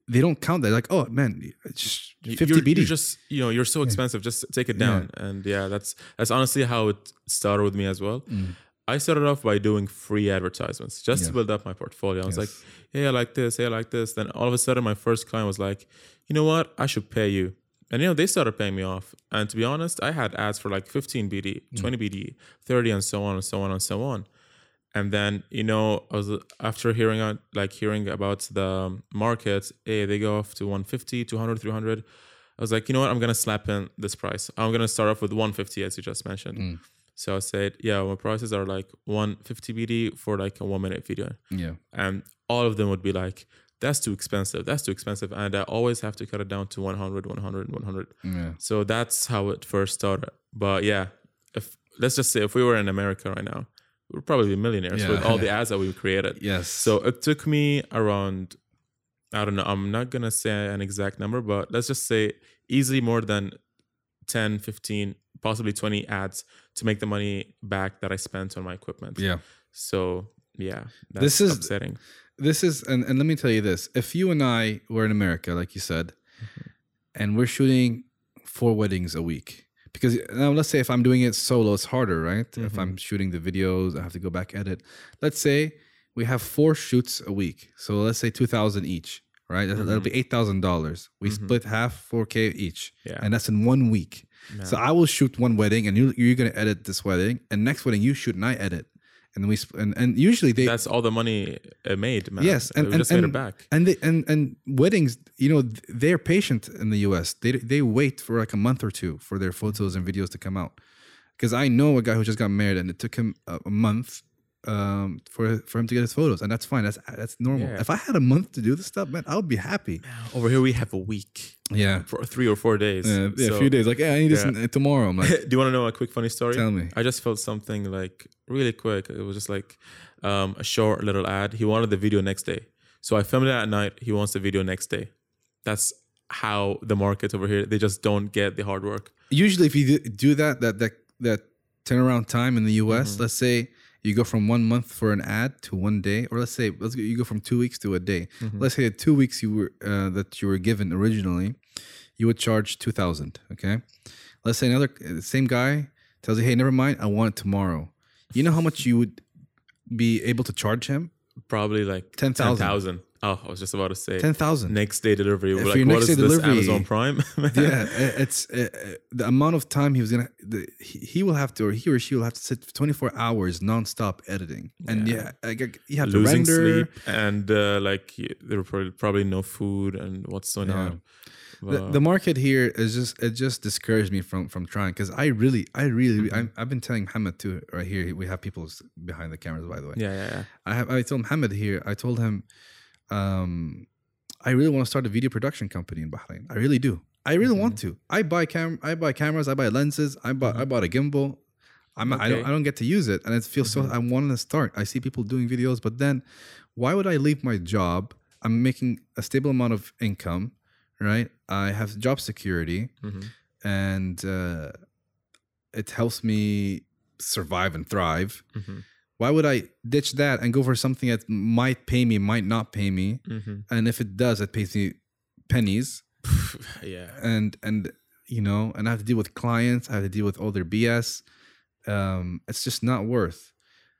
they don't count that. Like, oh man, it's just fifty you're, B D. You're just you know you're so expensive. Yeah. Just take it down, yeah. and yeah, that's that's honestly how it started with me as well. Mm. I started off by doing free advertisements just yeah. to build up my portfolio. I was yes. like, hey, I like this, hey, I like this. Then all of a sudden, my first client was like, you know what, I should pay you. And, you know, they started paying me off. And to be honest, I had ads for like fifteen B D, twenty mm. B D, thirty, and so on and so on and so on. And then, you know, I was after hearing out, like hearing about the market, hey, they go off to one fifty, two hundred, three hundred. I was like, you know what? I'm going to slap in this price. I'm going to start off with one fifty, as you just mentioned. Mm. So I said, yeah, my prices are like one fifty B D for like a one minute video. Yeah. And all of them would be like, that's too expensive. That's too expensive. And I always have to cut it down to one hundred, one hundred, one hundred. Yeah. So that's how it first started. But yeah, if let's just say if we were in America right now, we would probably be millionaires yeah. with all the ads that we created. Yes. So it took me around, I don't know, I'm not going to say an exact number, but let's just say easily more than ten, fifteen, possibly twenty ads to make the money back that I spent on my equipment. Yeah. So yeah, that's this is upsetting. This is, and, and let me tell you this. If you and I were in America, like you said, mm-hmm. and we're shooting four weddings a week, because now let's say if I'm doing it solo, it's harder, right? Mm-hmm. If I'm shooting the videos, I have to go back edit. Let's say we have four shoots a week. So let's say two thousand each, right? Mm-hmm. That'll be eight thousand dollars. We mm-hmm. split half, four K each. Yeah. And that's in one week. No. So I will shoot one wedding and you, you're going to edit this wedding. And next wedding you shoot and I edit. And we and, and usually they that's all the money made, man. Yes, and, and we just and, made it back. And they, and and weddings, you know, they're patient in the U S. They they wait for like a month or two for their photos and videos to come out. Because I know a guy who just got married, and it took him a, a month um, for for him to get his photos, and that's fine. That's that's normal. Yeah. If I had a month to do this stuff, man, I would be happy. Over here we have a week. Yeah, for three or four days. Yeah, yeah so, a few days. Like, yeah, I need yeah. this tomorrow. I'm like, do you want to know a quick funny story? Tell me. I just felt something like really quick. It was just like um, a short little ad. He wanted the video next day, so I filmed it at night. He wants the video next day. That's how the market over here. They just don't get the hard work. Usually, if you do that, that that that turnaround time in the U S, mm-hmm. let's say you go from one month for an ad to one day, or let's say let's go, you go from two weeks to a day. Mm-hmm. Let's say the two weeks you were uh, that you were given originally, you would charge two thousand. Okay, let's say another same guy tells you, "Hey, never mind, I want it tomorrow." You know how much you would be able to charge him? Probably like ten thousand. Oh, I was just about to say ten thousand next day delivery. We're like, what is this, Amazon Prime? Yeah, it's uh, the amount of time he was gonna. The, he will have to, or he or she will have to sit for twenty-four hours nonstop editing, and yeah, yeah like, you have losing to render. sleep, and uh, like there were probably, probably no food and what's going on. Yeah. The, the market here is just it just discouraged me from from trying because I really, I really, mm-hmm. I'm, I've been telling Mohammed too right here. We have people behind the cameras, by the way. Yeah, yeah. yeah. I have. I told Mohammed here. I told him. Um, I really want to start a video production company in Bahrain. I really do. I really mm-hmm. want to. I buy cam. I buy cameras. I buy lenses. I bought. Mm-hmm. I bought a gimbal. I'm. Okay. I don't. I don't get to use it, and it feels mm-hmm. so. I want to start. I see people doing videos, but then, why would I leave my job? I'm making a stable amount of income, right? I have job security, mm-hmm. and uh, it helps me survive and thrive. Mm-hmm. Why would I ditch that and go for something that might pay me, might not pay me? Mm-hmm. And if it does, it pays me pennies. yeah. And, and you know, and I have to deal with clients. I have to deal with all their B S. Um, it's just not worth.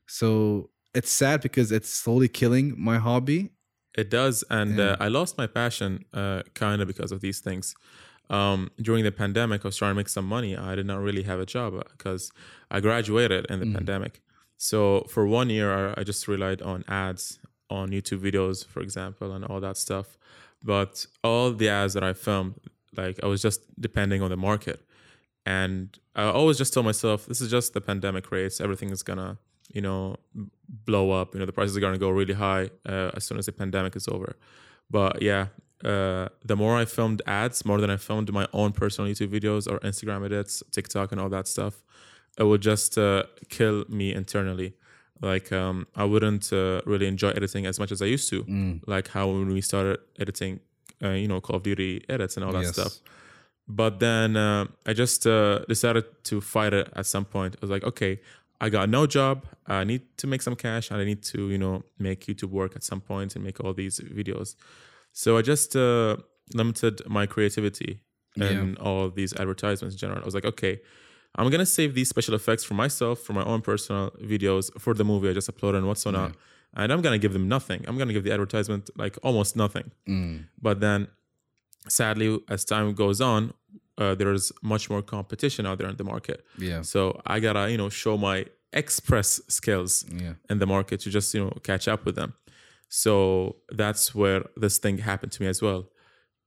So it's sad because it's slowly killing my hobby. It does. And, and uh, I lost my passion uh, kind of because of these things. Um, during the pandemic, I was trying to make some money. I did not really have a job because I graduated in the mm. pandemic. So for one year, I just relied on ads on YouTube videos, for example, and all that stuff. But all the ads that I filmed, like I was just depending on the market. And I always just told myself, this is just the pandemic rates. Everything is going to, you know, blow up. You know, the prices are going to go really high uh, as soon as the pandemic is over. But yeah, uh, the more I filmed ads, more than I filmed my own personal YouTube videos or Instagram edits, TikTok and all that stuff. It would just uh, kill me internally. Like um, I wouldn't uh, really enjoy editing as much as I used to. Mm. Like how when we started editing, uh, you know, Call of Duty edits and all that yes. stuff. But then uh, I just uh, decided to fight it at some point. I was like, okay, I got no job. I need to make some cash, and I need to, you know, make YouTube work at some point and make all these videos. So I just uh, limited my creativity in yeah. all these advertisements in general. I was like, okay. I'm going to save these special effects for myself, for my own personal videos, for the movie I just uploaded and what's on yeah. And I'm going to give them nothing. I'm going to give the advertisement like almost nothing. Mm. But then sadly, as time goes on, uh, there's much more competition out there in the market. Yeah. So I got to, you know, show my express skills yeah. in the market to just, you know, catch up with them. So that's where this thing happened to me as well.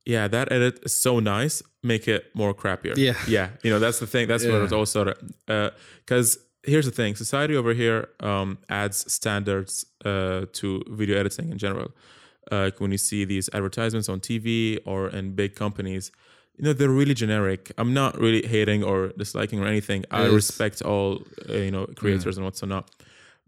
Yeah, that edit is so nice. Make it more crappier. Yeah. Yeah. You know, that's the thing. That's yeah. what it was also. Because uh, here's the thing. Society over here um, adds standards uh, to video editing in general. Uh, when you see these advertisements on T V or in big companies, you know, they're really generic. I'm not really hating or disliking or anything. I it's, respect all, uh, you know, creators yeah. and what's not.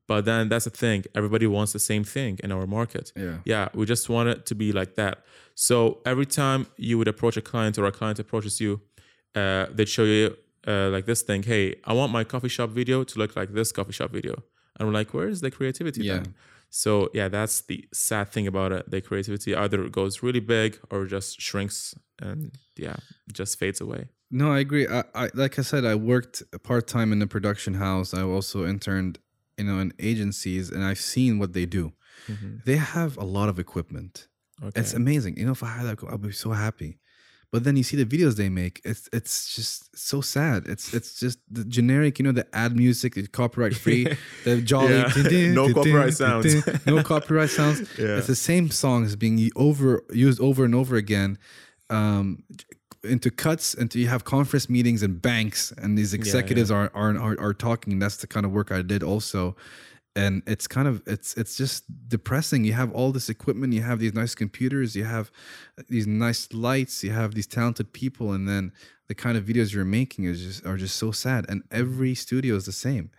But then that's the thing. Everybody wants the same thing in our market. Yeah. Yeah. We just want it to be like that. So every time you would approach a client or a client approaches you, uh, they'd show you uh, like this thing. Hey, I want my coffee shop video to look like this coffee shop video. And we're like, where is the creativity yeah. then? So yeah, that's the sad thing about it. The creativity either goes really big or just shrinks and yeah, just fades away. No, I agree. I, I like I said, I worked part-time in a production house. I also interned you know, in agencies, and I've seen what they do. Mm-hmm. They have a lot of equipment. Okay. It's amazing. You know, if I had that, I'd be so happy. But then you see the videos they make. It's it's just so sad. It's it's just the generic, you know, the ad music, the copyright free, the jolly. Yeah. No copyright sounds. No copyright sounds. Yeah. It's the same songs being over used over and over again. Um, into cuts, until you have conference meetings and banks, and these executives yeah, yeah. Are, are are are talking. That's the kind of work I did also, and it's kind of it's it's just depressing. You have all this equipment, you have these nice computers, you have these nice lights, you have these talented people, and then the kind of videos you're making is just are just so sad. And every studio is the same.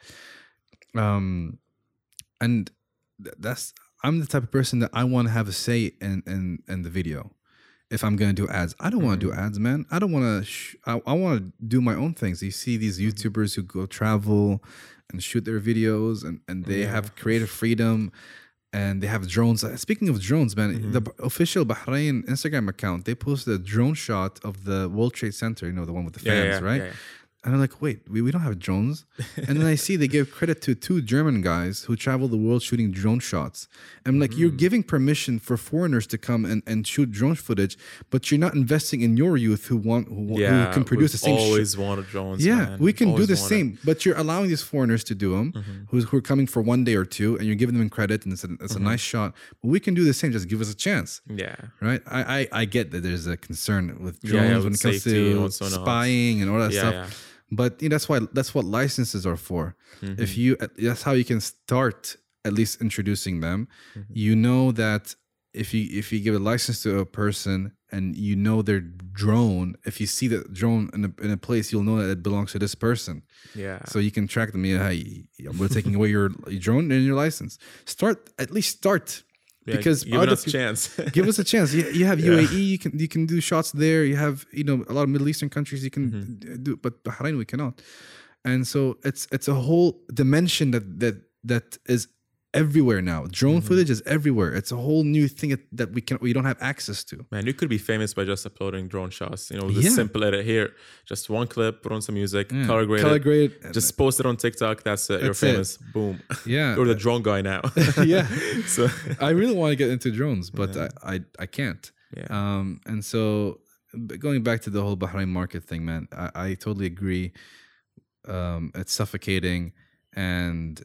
Um, and that's I'm the type of person that I want to have a say in in in the video. If I'm going to do ads, I don't want to do ads, man. I don't want to, sh- I, I want to do my own things. You see these YouTubers who go travel and shoot their videos and, and they yeah. have creative freedom and they have drones. Speaking of drones, man, mm-hmm. the official Bahrain Instagram account, they posted a drone shot of the World Trade Center, you know, the one with the fans, yeah, yeah, right? Yeah, yeah. And I'm like, wait, we, we don't have drones. And then I see they give credit to two German guys who travel the world shooting drone shots. I'm like, mm. you're giving permission for foreigners to come and, and shoot drone footage, but you're not investing in your youth who want who, yeah, who can produce the same shit. Always sh- wanted drones. Yeah, man. we can always do the same, it. But you're allowing these foreigners to do them, mm-hmm. who's, who are coming for one day or two, and you're giving them credit, and it's a, it's mm-hmm. a nice shot. But we can do the same. Just give us a chance. Yeah. Right? I, I, I get that there's a concern with drones yeah, yeah, with when it comes to spying and all that yeah, stuff. Yeah. But you know, that's why that's what licenses are for. Mm-hmm. If you that's how you can start at least introducing them. Mm-hmm. You know that if you if you give a license to a person and you know their drone, if you see the drone in a, in a place, you'll know that it belongs to this person. Yeah. So you can track them. Yeah, hey, we're taking away your drone and your license. Start at least start. Yeah, because give us a chance. Give us a chance. You, you have U A E. Yeah. You can you can do shots there. You have you know a lot of Middle Eastern countries you can mm-hmm. do, but Bahrain we cannot. And so it's it's a whole dimension that that that is everywhere now. Drone mm-hmm. footage is everywhere. It's a whole new thing that we can we don't have access to. Man, you could be famous by just uploading drone shots. You know, this yeah. simple edit here, just one clip, put on some music, yeah. color grade, color grade, it, just post it on TikTok. That's it. You're that's famous. It. Boom. Yeah, you're the drone guy now. yeah. So I really want to get into drones, but yeah. I, I I can't. Yeah. Um. And so going back to the whole Bahrain market thing, man, I, I totally agree. Um, it's suffocating, and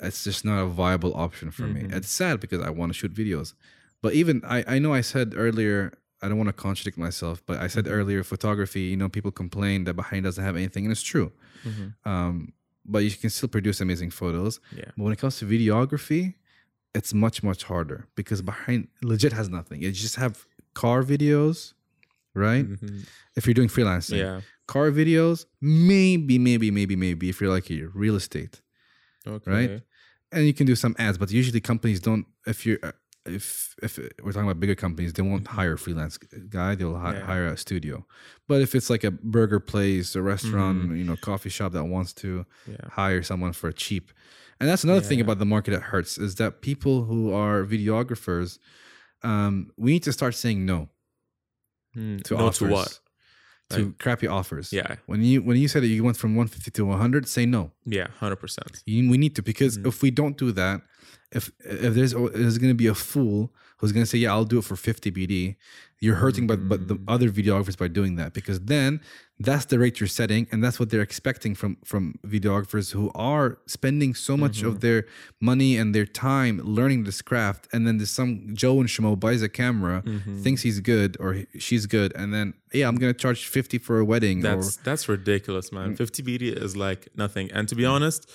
it's just not a viable option for mm-hmm. me. It's sad because I want to shoot videos. But even, I, I know I said earlier, I don't want to contradict myself, but I said mm-hmm. earlier, photography, you know, people complain that Bahrain doesn't have anything, and it's true. Mm-hmm. Um, but you can still produce amazing photos. Yeah. But when it comes to videography, it's much, much harder because Bahrain legit has nothing. You just have car videos, right? Mm-hmm. If you're doing freelancing. Yeah. Car videos, maybe, maybe, maybe, maybe, if you're lucky, real estate. Okay. Right? And you can do some ads, but usually companies don't. If you, if if we're talking about bigger companies, they won't hire a freelance guy. They'll hi- yeah. hire a studio. But if it's like a burger place, a restaurant, mm-hmm. you know, coffee shop that wants to yeah. hire someone for cheap, and that's another yeah. thing about the market that hurts is that people who are videographers, um, we need to start saying no mm. to no offers. To what? To like, crappy offers. Yeah. When you when you say that you went from one fifty to one hundred, say no. Yeah, one hundred percent. You, we need to, because mm. if we don't do that, if if there's there's going to be a fool who's going to say, yeah, I'll do it for fifty B D, you're hurting mm. but, but the other videographers by doing that, because then that's the rate you're setting, and that's what they're expecting from, from videographers who are spending so much mm-hmm. of their money and their time learning this craft, and then there's some Joe and Shmo buys a camera, mm-hmm. thinks he's good or he, she's good, and then, yeah, I'm going to charge fifty for a wedding. That's, or, that's ridiculous, man. fifty B D is like nothing. And to be honest,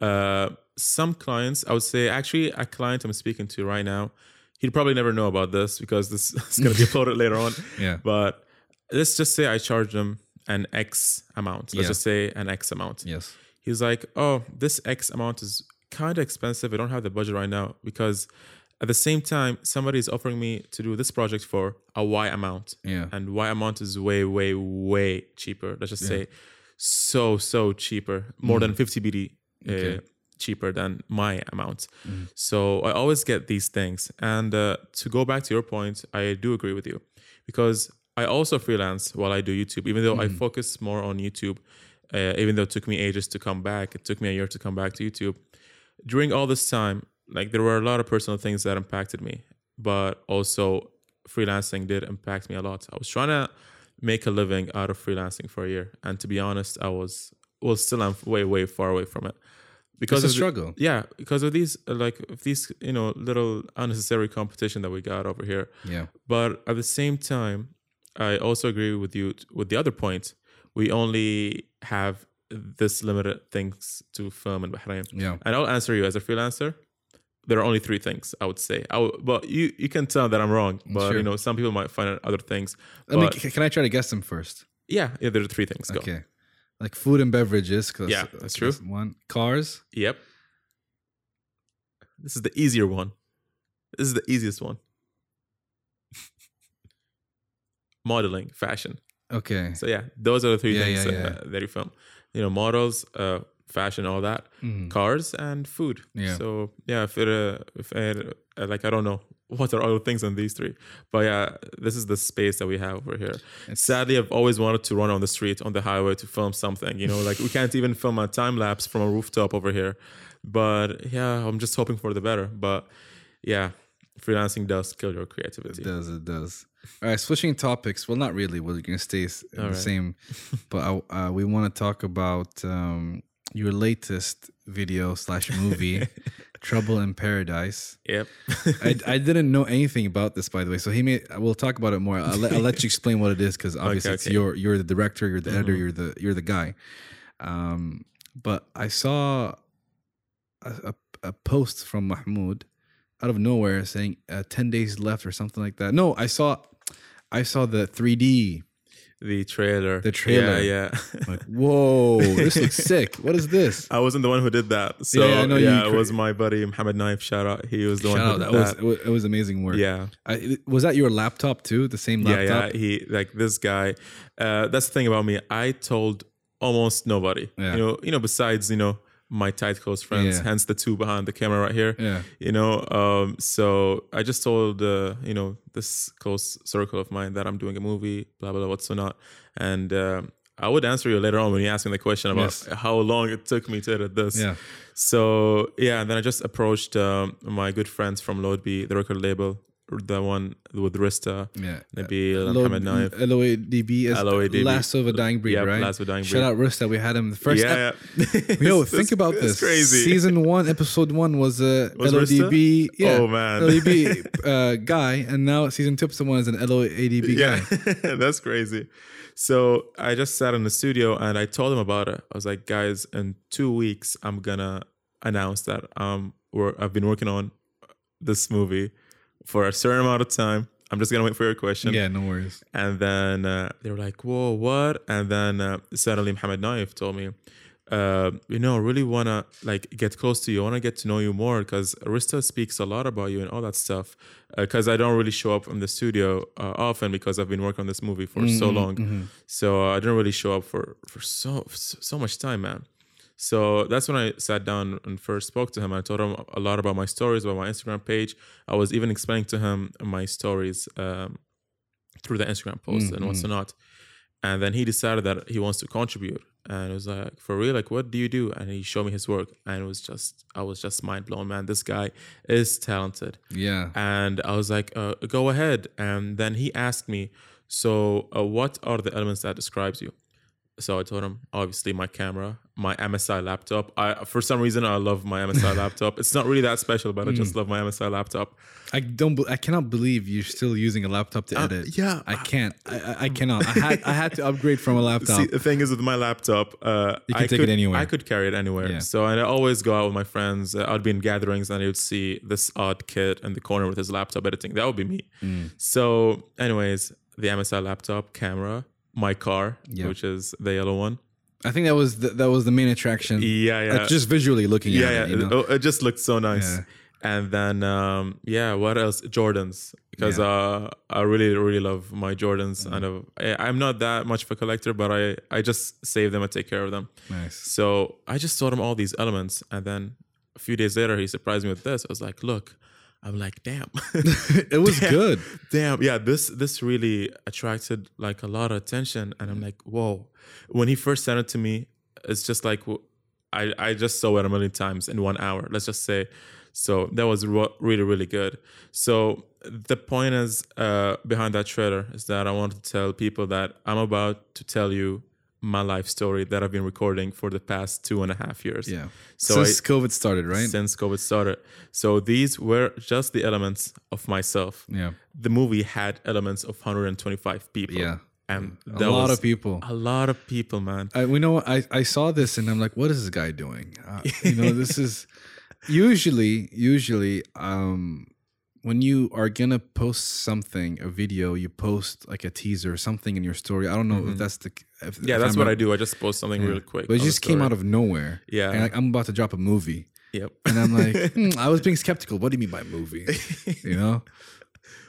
uh, some clients, I would say, actually a client I'm speaking to right now, he'd probably never know about this because this is going to be uploaded later on. Yeah. But let's just say I charge them an X amount. Let's yeah. just say an X amount. Yes. He's like, oh, this X amount is kind of expensive. I don't have the budget right now, because at the same time, somebody is offering me to do this project for a Y amount. Yeah. And Y amount is way, way, way cheaper. Let's just yeah. say so, so cheaper. More mm. than fifty B D. Okay. Uh, cheaper than my amount. Mm. So I always get these things. And uh, to go back to your point, I do agree with you, because I also freelance while I do YouTube, even though mm. I focus more on YouTube, uh, even though it took me ages to come back. It took me a year to come back to YouTube. During all this time, like, there were a lot of personal things that impacted me, but also freelancing did impact me a lot. I was trying to make a living out of freelancing for a year. And to be honest, I was, well, still I'm way, way far away from it. Because it's a struggle. The, yeah, because of these, like, these, you know, little unnecessary competition that we got over here. Yeah. But at the same time, I also agree with you t- with the other point. We only have this limited things to film in Bahrain. Yeah. And I'll answer you as a freelancer. There are only three things, I would say. I would, but you, you can tell that I'm wrong. But, sure. you know, some people might find other things. I mean, can I try to guess them first? Yeah. Yeah, there are three things. Go. Okay. Like food and beverages. Cause yeah, that's, that's true. One. Cars. Yep. This is the easier one. This is the easiest one. Modeling, fashion. Okay. So yeah, those are the three yeah, things yeah, yeah. Uh, that you film. You know, models, uh, fashion, all that. Mm. Cars and food. Yeah. So yeah, if it, uh, if it, uh, like, I don't know, what are other things on these three? But yeah, this is the space that we have over here. It's sadly, I've always wanted to run on the street, on the highway, to film something. You know, like we can't even film a time lapse from a rooftop over here. But yeah, I'm just hoping for the better. But yeah, freelancing does kill your creativity. It does, it does. All right, switching topics. Well, not really. We're going to stay in All the right. same. But uh, we want to talk about um, your latest video slash movie, Trouble in Paradise. Yep. I, I didn't know anything about this, by the way. So he may. We'll talk about it more. I'll let, I'll let you explain what it is, because obviously okay, okay. it's your. You're the director. You're the mm-hmm. editor. You're the. You're the guy. Um, but I saw a, a, a post from Mahmoud out of nowhere saying uh, ten days left or something like that. No, I saw, I saw the three D. The trailer. The trailer. Yeah, yeah. Like, whoa, this looks sick. What is this? I wasn't the one who did that. So, yeah, yeah, I know yeah you it cra- was my buddy, Mohammed Naif. Shout out. He was the Shout one out. who did that. that. Was, it was amazing work. Yeah. I, was that your laptop too? The same laptop? Yeah, yeah. He, like this guy. Uh, that's the thing about me. I told almost nobody. Yeah. You know, you know, besides, you know, my tight, close friends, yeah. hence the two behind the camera right here, yeah. you know. Um, so I just told, uh, you know, this close circle of mine that I'm doing a movie, blah, blah, blah, what's not. And um, I would answer you later on when you ask me the question about yes. how long it took me to edit this. Yeah. So, yeah, and then I just approached um, my good friends from LOADB, the record label, the one with Rista, yeah, Nabil, Mohammed Naif, L O A D B, Last of a Dying Breed, yep, right? Last of a Dying Breed. Shout out Rista, we had him the first. Yeah, ep- yo, think about this. It's crazy. Season one, episode one was a was L O A D B, yeah, oh man, L O A D B uh, guy, and now season two, episode one is an L O A D B yeah. guy. That's crazy. So I just sat in the studio and I told him about it. I was like, guys, in two weeks, I'm gonna announce that um, we're, I've been working on this movie for a certain amount of time. I'm just going to wait for your question. Yeah, no worries. And then uh, they were like, whoa, what? And then uh, suddenly Mohammed Naif told me, uh, you know, I really want to like get close to you. I want to get to know you more, because Rista speaks a lot about you and all that stuff. Because uh, I don't really show up in the studio uh, often, because I've been working on this movie for mm-hmm, so long. Mm-hmm. So uh, I didn't really show up for, for so, so much time, man. So that's when I sat down and first spoke to him. I told him a lot about my stories, about my Instagram page. I was even explaining to him my stories um, through the Instagram post mm-hmm. and what's not. And then he decided that he wants to contribute. And I was like, for real? Like, what do you do? And he showed me his work. And it was just, I was just mind blown, man. This guy is talented. Yeah. And I was like, uh, go ahead. And then he asked me, so uh, what are the elements that describes you? So I told him, obviously, my camera, my M S I laptop. I, for some reason, I love my M S I laptop. It's not really that special, but I just love my M S I laptop. I don't. I cannot believe you're still using a laptop to edit. Uh, yeah, I can't. I, I cannot. I had. I had to upgrade from a laptop. See, the thing is with my laptop, uh, you can I take could, it anywhere. I could carry it anywhere. Yeah. So and I always go out with my friends. I'd be in gatherings and I would see this odd kid in the corner with his laptop editing. That would be me. Mm. So, anyways, the M S I laptop, camera, my car, yeah. which is the yellow one. I think that was the, that was the main attraction. Yeah, yeah. Uh, just visually looking yeah, at yeah. it. You know? It just looked so nice. Yeah. And then, um, yeah, what else? Jordans. Because yeah. uh, I really, really love my Jordans. Mm. And I, I'm not that much of a collector, but I, I just save them. I take care of them. Nice. So I just taught him all these elements. And then a few days later, he surprised me with this. I was like, look. I'm like, damn. It was damn, good. Damn. Yeah, this this really attracted like a lot of attention. And I'm like, whoa. When he first sent it to me, it's just like, I, I just saw it a million times in one hour, let's just say. So that was ro- really, really good. So the point is uh, behind that trailer is that I want to tell people that I'm about to tell you my life story that I've been recording for the past two and a half years. Yeah. So since I, COVID started, right? Since COVID started. So these were just the elements of myself. Yeah. The movie had elements of one hundred twenty-five people. Yeah. And a lot of people. A lot of people, man. I, we know, I, I saw this and I'm like, what is this guy doing? Uh, you know, this is usually, usually, um, when you are going to post something, a video, you post like a teaser or something in your story. I don't know mm-hmm. if that's the... If, yeah, if that's I'm what a, I do. I just post something yeah. real quick. But it just came out of nowhere. Yeah. And like, I'm about to drop a movie. Yep. And I'm like, mm, I was being skeptical. What do you mean by movie? You know?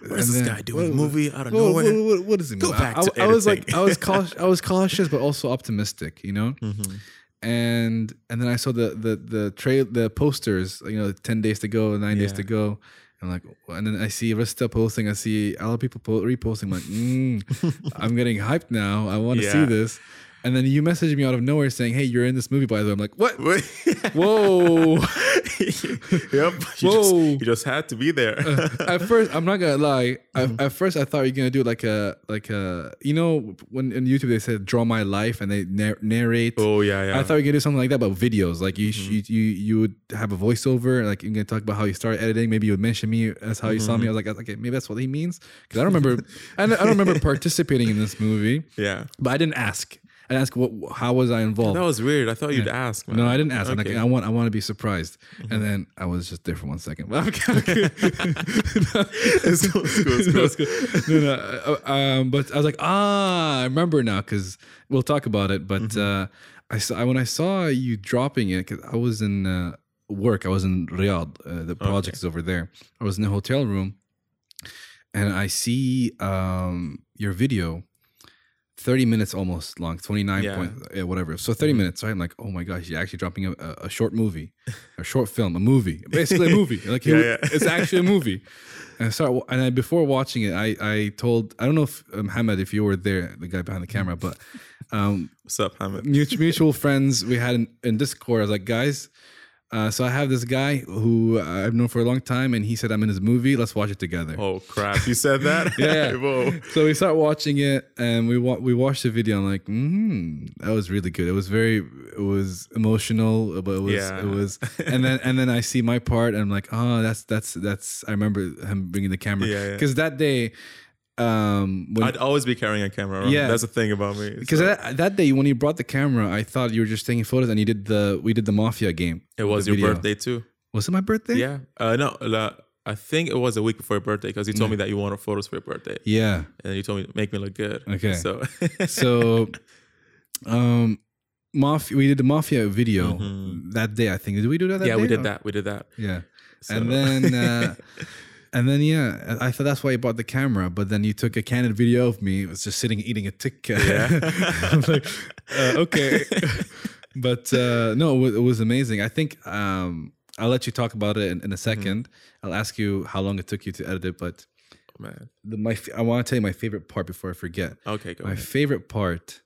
What and is this then, guy doing? What, movie out of what, nowhere? What, what, what does it mean? Go back I, to I, I was like, I was, cautious, I was cautious, but also optimistic, you know? Mm-hmm. And and then I saw the the the trail, the posters, you know, ten days to go, nine yeah. days to go. And like, and then I see Rista posting, I see other people po- reposting. I'm like, mm, I'm getting hyped now. I want to yeah. see this. And then you message me out of nowhere saying, "Hey, you're in this movie, by the way." I'm like, "What? Whoa!" Yep. You Whoa! Just, you just had to be there. uh, at first, I'm not gonna lie. Mm-hmm. I, at first, I thought you're gonna do like a like a you know when in YouTube they said "Draw My Life" and they nar- narrate. Oh yeah, yeah. I thought you were gonna do something like that, but videos. Like you mm-hmm. you, you you would have a voiceover. Like you're gonna talk about how you started editing. Maybe you would mention me as how mm-hmm. you saw me. I was like, okay, maybe that's what he means, because I don't remember. I don't remember participating in this movie. Yeah, but I didn't ask. I asked, what, how was I involved? That was weird. I thought you'd yeah. ask. Man. No, I didn't ask. Okay. I'm like, I want I want to be surprised. Mm-hmm. And then I was just there for one second. Well, okay, okay. No. It's cool, it's cool, it's cool. No, no. Um, but I was like, ah, I remember now, because we'll talk about it. But mm-hmm. uh, I saw when I saw you dropping it, because I was in uh, work. I was in Riyadh. Uh, the project is okay. over there. I was in a hotel room. And I see um, your video. thirty minutes almost long, twenty-nine yeah. point, yeah, whatever. So thirty minutes, right? I'm like, oh my gosh, you're actually dropping a, a short movie, a short film, a movie, basically a movie. Like yeah, yeah. It's actually a movie. And I started, and I, before watching it, I, I told, I don't know if Mohammed, if you were there, the guy behind the camera, but um, what's up, Mohammed? Mutual friends we had in, in Discord. I was like, guys, Uh, so I have this guy who I've known for a long time, and he said, I'm in his movie. Let's watch it together. Oh, crap. You said that? Yeah. Whoa. So we start watching it, and we wa- we watched the video. I'm like, hmm, that was really good. It was very, it was emotional, but it was, yeah. it was, and then, and then I see my part, and I'm like, oh, that's, that's, that's, I remember him bringing the camera. Yeah. Because yeah. that day, Um, when, I'd always be carrying a camera around. Yeah. That's the thing about me. Because so. that, that day when you brought the camera, I thought you were just taking photos, and you did the we did the mafia game. It was your video. Birthday too. Was it my birthday? Yeah. Uh, no, uh, I think it was a week before your birthday, because you told yeah. me that you wanted photos for your birthday. Yeah. And you told me, make me look good. Okay. So, so um, mafia. We did the mafia video mm-hmm. that day. I think did we do that? that yeah, day? we did or? that. We did that. Yeah. So. And then. Uh, And then, yeah, I thought that's why you bought the camera. But then you took a candid video of me. It was just sitting, eating a tikka. Yeah. I was like, uh, okay. But uh, no, it was, it was amazing. I think um, I'll let you talk about it in, in a second. Mm-hmm. I'll ask you how long it took you to edit it. But oh, man. The, my, I want to tell you my favorite part before I forget. Okay, go My ahead. favorite part.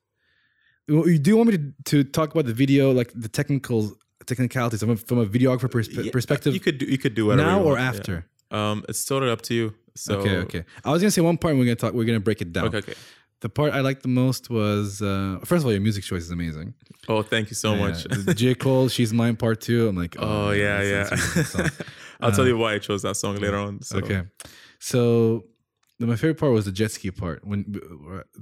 Do you want me to, to talk about the video, like the technical technicalities from a, from a videographer persp- yeah, perspective? You could do, you could do whatever now you want. Or after. Yeah. Um, it's totally up to you. So okay, okay. I was gonna say one part. We're gonna talk. We're gonna break it down. Okay, okay. The part I liked the most was uh, first of all, your music choice is amazing. Oh, thank you so yeah, much. Yeah. J. Cole, "She's Mine" part two. I'm like, oh, oh yeah, yeah. I'll uh, tell you why I chose that song later on. So. Okay. So the, my favorite part was the jet ski part when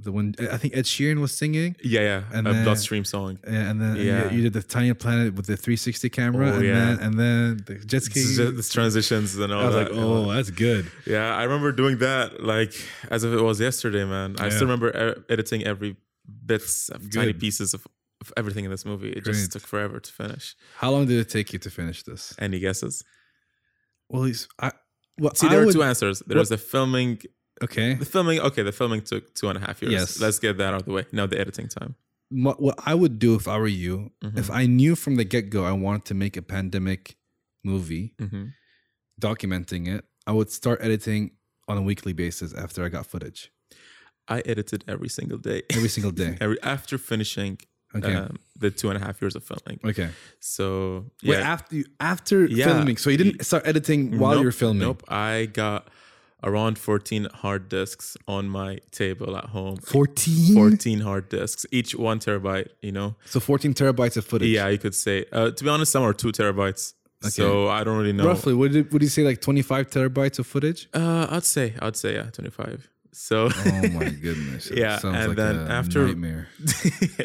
the when I think Ed Sheeran was singing. Yeah, yeah. And a then, Bloodstream song. Yeah, and then yeah. you, you did the Tiny Planet with the three sixty camera. Oh, and yeah. Then, and then the jet ski. The transitions and all that. I was that. like, oh, yeah. that's good. Yeah, I remember doing that like as if it was yesterday, man. I yeah. still remember er- editing every bits, of tiny pieces of, of everything in this movie. It Great. just took forever to finish. How long did it take you to finish this? Any guesses? Well, he's, I, well see, there I are would, two answers. There what, was the filming... Okay. The filming, okay, the filming took two and a half years. Yes. Let's get that out of the way. Now the editing time. What I would do if I were you, mm-hmm. if I knew from the get-go I wanted to make a pandemic movie, mm-hmm. documenting it, I would start editing on a weekly basis after I got footage. I edited every single day. Every single day. every After finishing okay. um, the two and a half years of filming. Okay. So, yeah. Wait, after, you, after yeah. filming. So you didn't start editing while nope, you were filming? Nope. I got... around fourteen hard disks on my table at home. fourteen? fourteen hard disks, each one terabyte, you know? So fourteen terabytes of footage. Yeah, you could say. Uh, to be honest, some are two terabytes. Okay. So I don't really know. Roughly, would you, would you say like twenty-five terabytes of footage? Uh, I'd say, I'd say, yeah, twenty-five. So. Oh my goodness. yeah. Sounds and like then a after. Nightmare.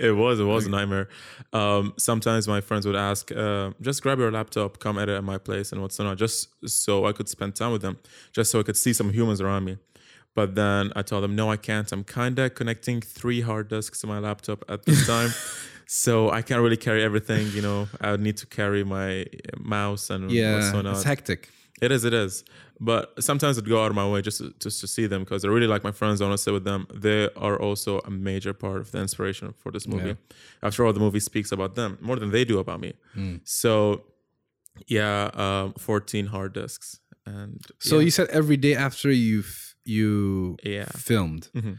it was, it was like, a nightmare. Um, sometimes my friends would ask, uh, just grab your laptop, come edit at my place and what's not, just so I could spend time with them, just so I could see some humans around me. But then I told them, no, I can't. I'm kind of connecting three hard disks to my laptop at this time. So I can't really carry everything, you know, I would need to carry my mouse and yeah, what's not. It's hectic. It is, it is. But sometimes I'd go out of my way just to, just to see them because I really like my friends. I want to sit with them. They are also a major part of the inspiration for this movie. Yeah. After all, the movie speaks about them more than they do about me. Mm. So, yeah, um, fourteen hard disks. And so yeah. you said every day after you you yeah. filmed. Mm-hmm.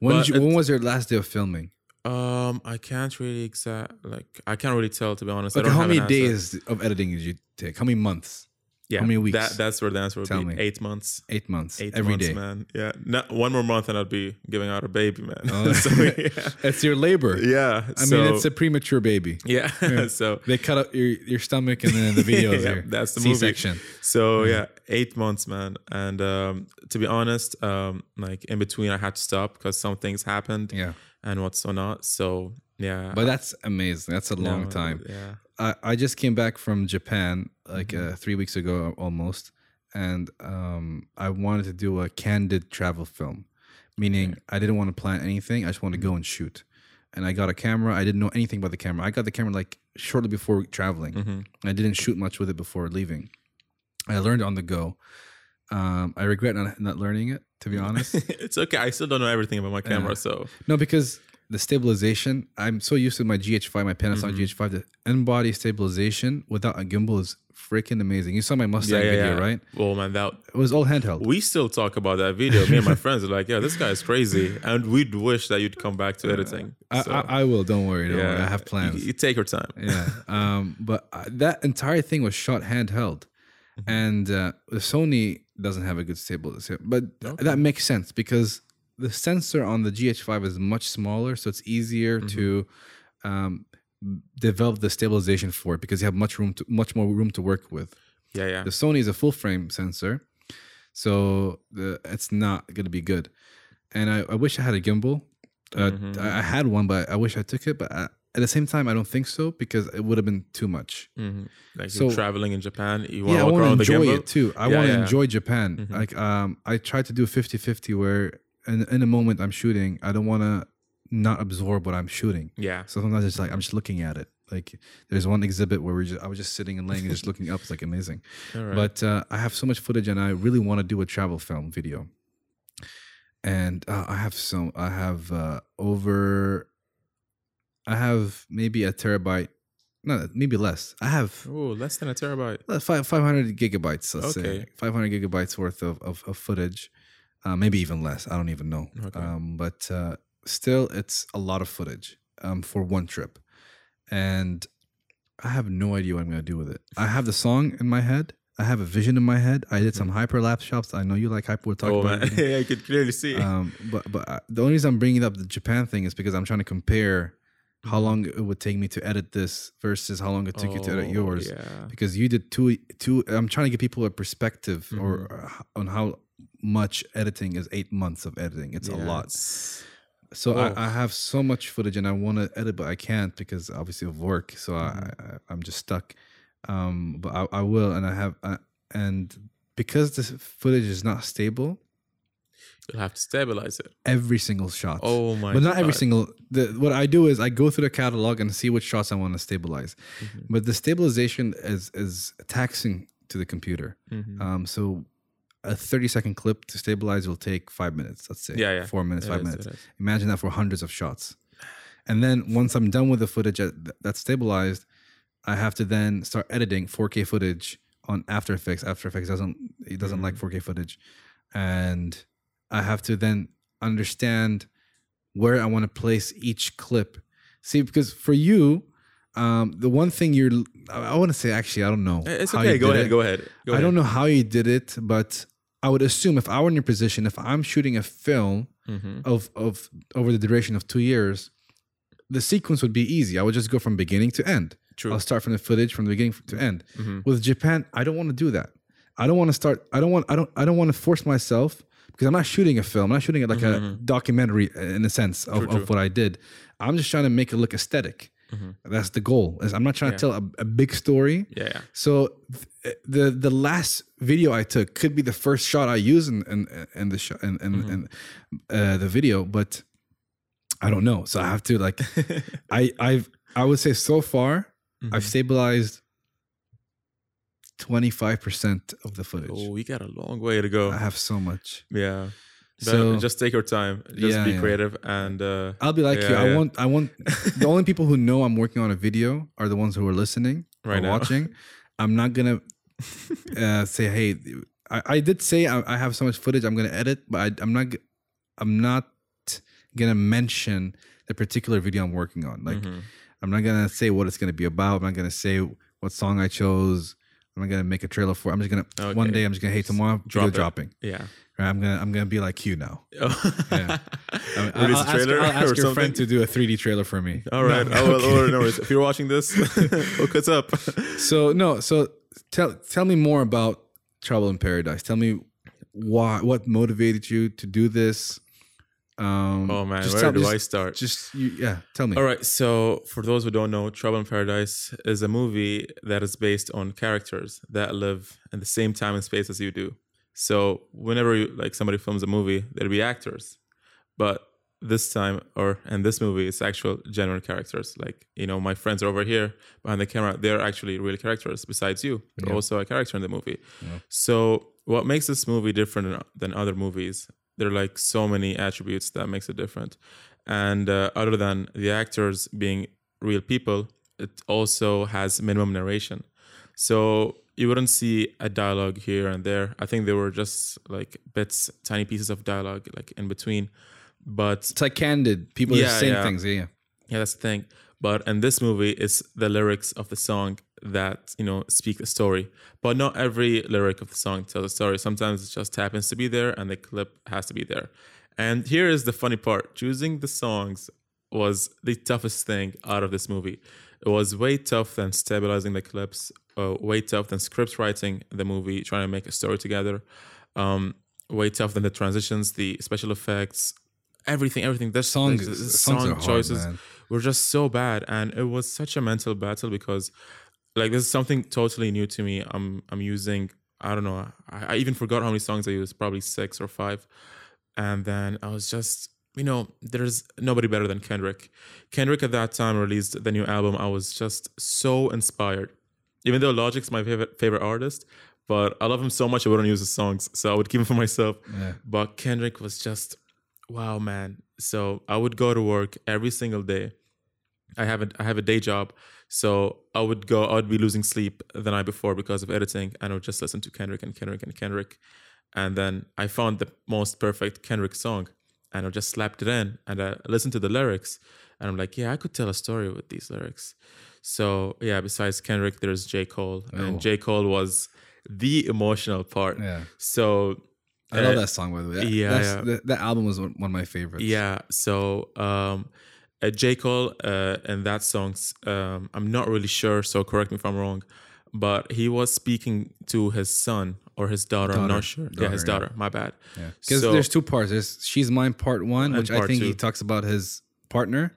When did you, when was your last day of filming? Um, I can't really exact like I can't really tell, to be honest. Okay, I don't how have many an days of editing did you take? How many months? Yeah, how many weeks? That, that's where the answer would tell be. Me. Eight months. Eight months. Eight every months, day, man. Yeah, not one more month and I'd be giving out a baby, man. Oh. So, yeah. It's your labor. Yeah, I so, mean, it's a premature baby. Yeah, yeah. So they cut up your, your stomach and then the video is yeah, there. That's the C-section. Movie. So yeah, eight months, man. And um, to be honest, um, like in between, I had to stop because some things happened. Yeah, and what's or not. So yeah, but that's amazing. That's a long no, time. Yeah. I just came back from Japan like mm-hmm. uh, three weeks ago almost, and um, I wanted to do a candid travel film, meaning I didn't want to plan anything. I just wanted to go and shoot. And I got a camera. I didn't know anything about the camera. I got the camera like shortly before traveling. Mm-hmm. I didn't shoot much with it before leaving. I learned on the go. Um, I regret not, not learning it, to be honest. It's okay. I still don't know everything about my camera. Uh, so no, because... the stabilization, I'm so used to my G H five, my Panasonic mm-hmm. G H five, the in-body stabilization without a gimbal is freaking amazing. You saw my Mustang yeah, yeah, video, yeah. right? Well, man, that... it was all handheld. We still talk about that video. Me and my friends are like, yeah, this guy is crazy. And we'd wish that you'd come back to yeah. editing. So. I, I, I will. Don't worry. Don't yeah. worry. I have plans. You, you take your time. Yeah. Um, but I, that entire thing was shot handheld. Mm-hmm. And uh, the Sony doesn't have a good stabilization. But okay. that makes sense because... the sensor on the G H five is much smaller, so it's easier mm-hmm. to um, develop the stabilization for it because you have much room, to, much more room to work with. Yeah, yeah. The Sony is a full frame sensor, so the, it's not going to be good. And I, I wish I had a gimbal. Uh, mm-hmm. I, I had one, but I wish I took it. But I, at the same time, I don't think so because it would have been too much. Mm-hmm. Like so, you're traveling in Japan, you want yeah, to walk around the gimbal. I want to enjoy it too. I yeah, want to yeah. enjoy Japan. Mm-hmm. Like um, I tried to do fifty-fifty where. And in a moment I'm shooting, I don't want to not absorb what I'm shooting. Yeah. So sometimes it's like, I'm just looking at it. Like there's one exhibit where we just, I was just sitting and laying and just looking up. It's like amazing. All right. But uh, I have so much footage and I really want to do a travel film video. And uh, I have some, I have uh, over, I have maybe a terabyte. No, maybe less. I have... oh, less than a terabyte. five hundred gigabytes, let's okay. say. five hundred gigabytes worth of, of, of footage. Uh, maybe even less. I don't even know. Okay. Um, but uh, still, it's a lot of footage um, for one trip. And I have no idea what I'm going to do with it. I have the song in my head. I have a vision in my head. I did some hyperlapse shots. I know you like hyper. We'll talk oh, about man. It. Yeah, I could clearly see. Um, but but I, the only reason I'm bringing up the Japan thing is because I'm trying to compare how long it would take me to edit this versus how long it took oh, you to edit yours. Yeah. Because you did two, two... I'm trying to give people a perspective mm-hmm. or uh, on how... much editing is eight months of editing. It's yes. a lot. So I, I have so much footage and I want to edit, but I can't because obviously of work. So mm-hmm. I, I, I'm just stuck. Um, but I, I will. And I have, I, and because this footage is not stable, you'll have to stabilize it. Every single shot. Oh my But not God. every single, the, what I do is I go through the catalog and see which shots I want to stabilize. Mm-hmm. But the stabilization is, is taxing to the computer. Mm-hmm. Um, so a thirty second clip to stabilize will take five minutes, let's say. Yeah, yeah. Four minutes, it five is, minutes. Imagine that for hundreds of shots. And then once I'm done with the footage that's stabilized, I have to then start editing four K footage on After Effects. After Effects doesn't it doesn't mm-hmm. like four K footage. And I have to then understand where I want to place each clip. See, because for you, Um, the one thing you're, I want to say, actually, I don't know. It's okay. Go ahead, go ahead. Go ahead. I don't know how you did it, but I would assume if I were in your position, if I'm shooting a film mm-hmm. of, of over the duration of two years, the sequence would be easy. I would just go from beginning to end. True. I'll start from the footage from the beginning to end. Mm-hmm. With Japan, I don't want to do that. I don't want to start. I don't want. I don't. I don't want to force myself because I'm not shooting a film. I'm not shooting it like mm-hmm. a documentary in a sense of, true, true. of what I did. I'm just trying to make it look aesthetic. Mm-hmm. That's the goal. I'm not trying yeah. to tell a, a big story. Yeah. yeah. So th- the the last video I took could be the first shot I use in in, in the shot in, in, mm-hmm. in uh, the video, but I don't know. So I have to like, I I've I would say so far mm-hmm. I've stabilized twenty-five percent of the footage. Oh, we got a long way to go. I have so much. Yeah. So just take your time. Just yeah, be yeah. creative, and uh, I'll be like yeah, you. I yeah. want. I want. The only people who know I'm working on a video are the ones who are listening right or now. watching. I'm not gonna uh, say, "Hey, I, I did say I, I have so much footage I'm gonna edit, but I, I'm not I'm not gonna mention the particular video I'm working on. Like, mm-hmm. I'm not gonna say what it's gonna be about. I'm not gonna say what song I chose. I'm not gonna make a trailer for it. I'm just gonna okay. one day I'm just gonna hate tomorrow. Drop it. Dropping. Yeah. Right, I'm gonna I'm gonna be like you now. Oh. Yeah. I mean, I'll, ask, I'll ask your something? friend to do a three D trailer for me. All right. No, oh, okay. Or no worries. If you're watching this, look us up. So no. So tell tell me more about Trouble in Paradise. Tell me why. What motivated you to do this? Um, oh man, where tell, do just, I start? Just you, yeah, tell me. All right, so for those who don't know, Trouble in Paradise is a movie that is based on characters that live in the same time and space as you do. So whenever you, like somebody films a movie, there'll be actors, but this time or in this movie, it's actual genuine characters. Like, you know, my friends are over here behind the camera; they're actually real characters. Besides you, you're yeah. also a character in the movie. Yeah. So what makes this movie different than other movies? There are like so many attributes that makes it different. And uh, other than the actors being real people, it also has minimum narration. So you wouldn't see a dialogue here and there. I think there were just like bits, tiny pieces of dialogue like in between. But it's like candid. People yeah, just saying yeah. things. Yeah, yeah. Yeah, that's the thing. But in this movie, it's the lyrics of the song that, you know, speak the story. But not every lyric of the song tells a story. Sometimes it just happens to be there and the clip has to be there. And here is the funny part. Choosing the songs was the toughest thing out of this movie. It was way tough than stabilizing the clips, uh, way tough than script writing the movie, trying to make a story together, um, way tough than the transitions, the special effects, everything, everything. There's songs, the song songs choices hard, were just so bad. And it was such a mental battle because... like, this is something totally new to me. I'm I'm using, I don't know, I, I even forgot how many songs I used, probably six or five. And then I was just, you know, there's nobody better than Kendrick. Kendrick at that time released the new album. I was just so inspired. Even though Logic's my favorite, favorite artist, but I love him so much I wouldn't use his songs. So I would keep him for myself. Yeah. But Kendrick was just, wow, man. So I would go to work every single day. I have a, I have a day job. So I would go, I would be losing sleep the night before because of editing, and I would just listen to Kendrick and Kendrick and Kendrick. And then I found the most perfect Kendrick song and I just slapped it in and I listened to the lyrics and I'm like, yeah, I could tell a story with these lyrics. So yeah, besides Kendrick, there's J. Cole. Oh. And J. Cole was the emotional part. Yeah. So I love uh, that song, by the way. That, yeah, yeah. That, that album was one of my favorites. Yeah. So, um, Uh, J. Cole uh, and that song, um, I'm not really sure, so correct me if I'm wrong, but he was speaking to his son or his daughter, daughter I'm not sure. Daughter, yeah, his daughter, yeah. my bad. Because yeah. so, there's two parts. There's She's Mine Part one, which part I think two. He talks about his partner,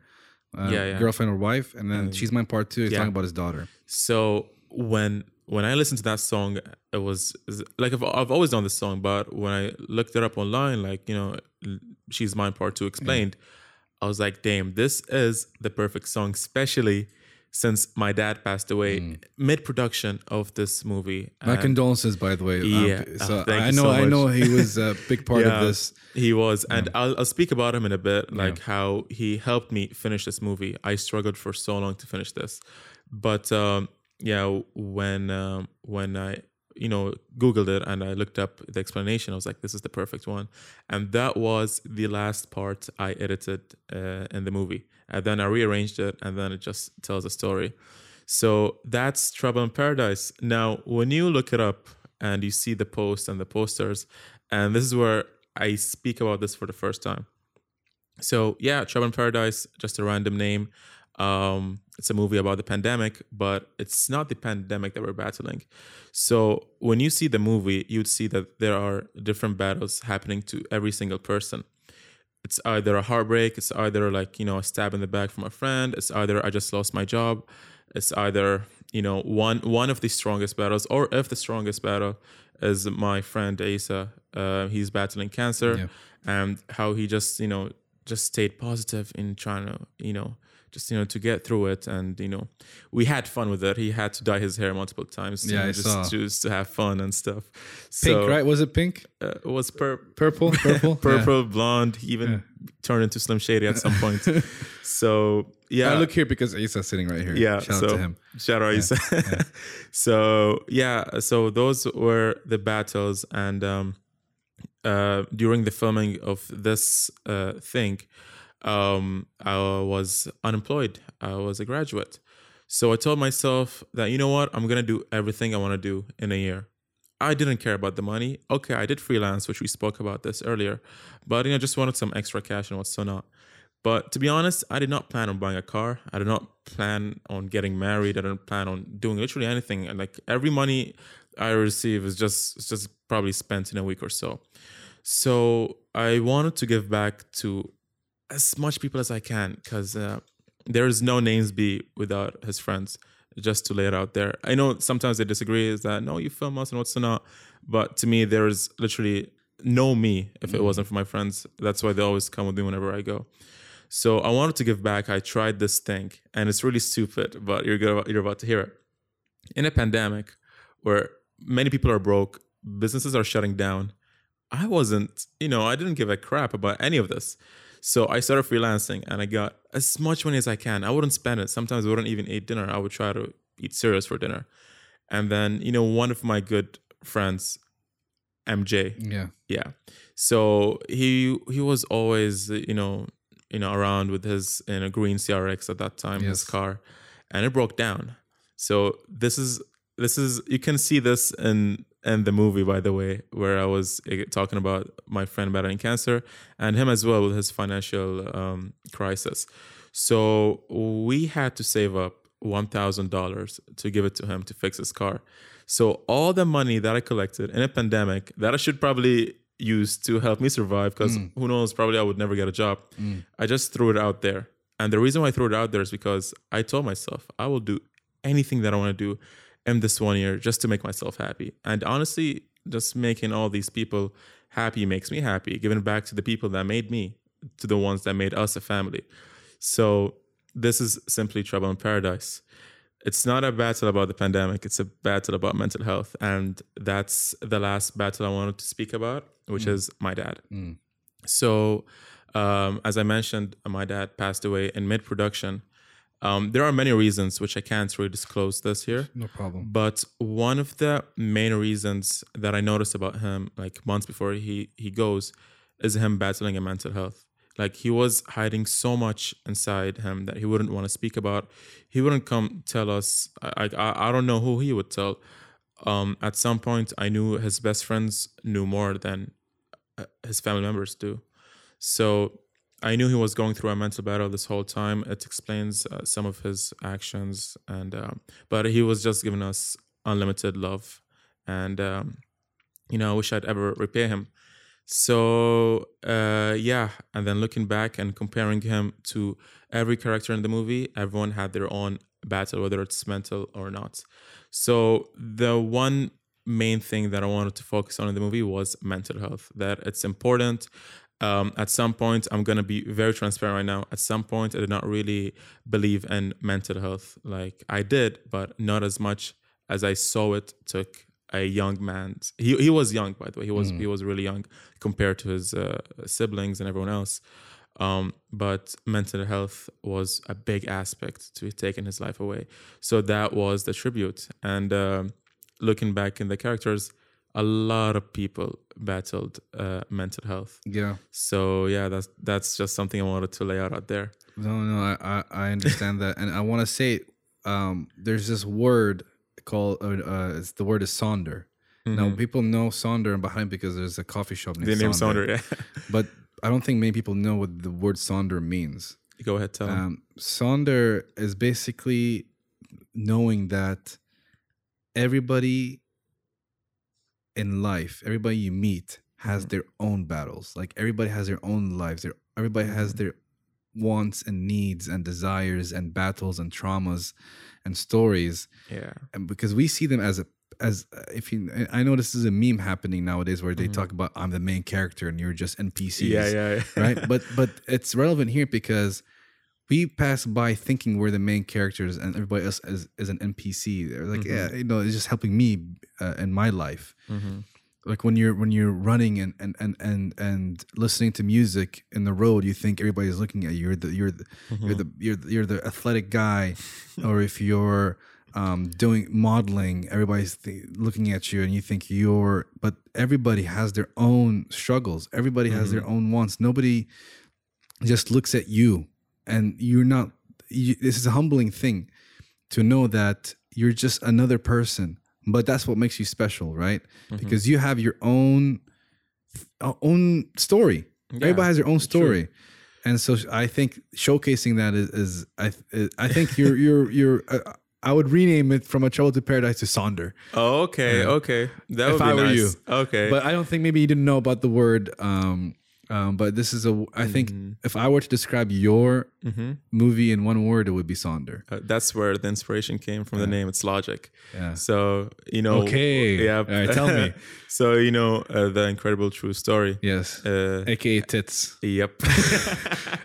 uh, yeah, yeah. girlfriend or wife, and then mm. She's Mine Part two, he's yeah. talking about his daughter. So when when I listened to that song, it was, like, I've, I've always done this song, but when I looked it up online, like, you know, She's Mine Part two explained, yeah. I was like, damn, this is the perfect song, especially since my dad passed away mm. mid-production of this movie. My and condolences, by the way. Yeah, um, so I know, so I know he was a big part yeah, of this. He was, and yeah. I'll, I'll speak about him in a bit, like yeah. how he helped me finish this movie. I struggled for so long to finish this, but um, yeah, when um, when I you know Googled it and I looked up the explanation, I was like, this is the perfect one. And that was the last part I edited uh, in the movie, and then I rearranged it, and then it just tells a story. So that's Trouble in Paradise. Now when you look it up and you see the post and the posters, and this is where I speak about this for the first time. So yeah, Trouble in Paradise, just a random name. Um, it's a movie about the pandemic, but it's not the pandemic that we're battling. So when you see the movie, you'd see that there are different battles happening to every single person. It's either a heartbreak, it's either like, you know, a stab in the back from a friend, it's either I just lost my job, it's either, you know, one one of the strongest battles, or if the strongest battle is my friend Asa, uh, he's battling cancer, yeah. and how he just, you know, just stayed positive in China, you know, just, you know, to get through it. And, you know, we had fun with it. He had to dye his hair multiple times. Yeah, know, I just saw. Just to have fun and stuff. Pink, so, right? Was it pink? Uh, it was pur- purple, purple, purple, yeah. Blonde. He even yeah. turned into Slim Shady at some point. So, yeah. I look here because Isa's sitting right here. Yeah. Shout so, out to him. Shout out, yeah. Isa. Yeah. So, yeah. So those were the battles. And um, uh, during the filming of this uh, thing, Um, I was unemployed. I was a graduate. So I told myself that, you know what? I'm going to do everything I want to do in a year. I didn't care about the money. Okay, I did freelance, which we spoke about this earlier. But, you know, I just wanted some extra cash and what's so not. But to be honest, I did not plan on buying a car. I did not plan on getting married. I didn't plan on doing literally anything. And like every money I receive is just, it's just probably spent in a week or so. So I wanted to give back to as much people as I can, because uh, there is no Namesby without his friends, just to lay it out there. I know sometimes they disagree, is that, no, you film us and what's not. But to me, there is literally no me if mm-hmm. it wasn't for my friends. That's why they always come with me whenever I go. So I wanted to give back. I tried this thing, and it's really stupid, but you're gonna, you're about to hear it. In a pandemic where many people are broke, businesses are shutting down, I wasn't, you know, I didn't give a crap about any of this. So I started freelancing and I got as much money as I can. I wouldn't spend it. Sometimes I wouldn't even eat dinner. I would try to eat cereals for dinner. And then, you know, one of my good friends, M J. Yeah. Yeah. So he he was always, you know, you know, around with his in you know, a green C R X at that time, yes. his car. And it broke down. So this is this is you can see this in And the movie, by the way, where I was talking about my friend battling cancer and him as well with his financial um, crisis. So we had to save up one thousand dollars to give it to him to fix his car. So all the money that I collected in a pandemic that I should probably use to help me survive, because mm. who knows, probably I would never get a job. Mm. I just threw it out there. And the reason why I threw it out there is because I told myself I will do anything that I want to do in this one year just to make myself happy. And honestly, just making all these people happy makes me happy, giving back to the people that made me, to the ones that made us a family. So this is simply Trouble in Paradise. It's not a battle about the pandemic. It's a battle about mental health. And that's the last battle I wanted to speak about, which mm. is my dad. Mm. So um, as I mentioned, my dad passed away in mid-production. Um, there are many reasons which I can't really disclose this here. No problem. But one of the main reasons that I noticed about him, like months before he, he goes, is him battling a mental health. Like he was hiding so much inside him that he wouldn't want to speak about. He wouldn't come tell us. I I, I don't know who he would tell. Um, at some point, I knew his best friends knew more than his family members do. So I knew he was going through a mental battle this whole time. It explains uh, some of his actions, and um, but he was just giving us unlimited love, and um, you know, I wish I'd ever repay him. So uh, yeah, and then looking back and comparing him to every character in the movie, everyone had their own battle, whether it's mental or not. So the one main thing that I wanted to focus on in the movie was mental health, that it's important. Um, at some point, I'm going to be very transparent right now. At some point, I did not really believe in mental health. Like I did, but not as much as I saw it took a young man. He he was young, by the way. He was mm. he was really young compared to his uh, siblings and everyone else. Um, but mental health was a big aspect to taking his life away. So that was the tribute. And uh, looking back in the characters, a lot of people battled uh, mental health. Yeah. So yeah, that's that's just something I wanted to lay out out there. No, no, I I understand that, and I want to say, um, there's this word called uh, it's, the word is Sonder. Mm-hmm. Now people know Sonder in Bahrain because there's a coffee shop named Sonder. The name Sonder, yeah. But I don't think many people know what the word Sonder means. Go ahead, tell them. Um, Sonder is basically knowing that everybody in life, everybody you meet has mm. their own battles. Like everybody has their own lives. Their, everybody mm. has their wants and needs and desires and battles and traumas and stories. Yeah. And because we see them as a as if you, I know this is a meme happening nowadays where they mm-hmm. talk about I'm the main character and you're just N P Cs, yeah, yeah, yeah. right? But but it's relevant here because we pass by thinking we're the main characters and everybody else is, is an N P C. They're like, mm-hmm. yeah, you know, it's just helping me uh, in my life. Mm-hmm. Like when you're when you're running and and and and and listening to music in the road, you think everybody's looking at you. You're the you're the mm-hmm. you're the you're the, you're the athletic guy, or if you're um, doing modeling, everybody's th- looking at you, and you think you're. But everybody has their own struggles. Everybody mm-hmm. has their own wants. Nobody just looks at you, and you're not. You, this is a humbling thing to know that you're just another person. But that's what makes you special, right? Mm-hmm. Because you have your own own story. Yeah, everybody has their own story, true. And so I think showcasing that is, is I is, I think you're you're you're. Uh, I would rename it from A Trouble to Paradise to Sonder. Oh, okay, uh, okay. That would be I nice. If I were you, okay. But I don't think maybe you didn't know about the word. Um, um, but this is a. I think mm-hmm. if I were to describe your mm-hmm. movie in one word, it would be Sonder. Uh, that's where the inspiration came from. Yeah. The name, it's Logic. Yeah. So you know. Okay. Yeah. All right, tell me. So you know uh, The Incredible True Story. Yes. Uh, A K A tits. Yep.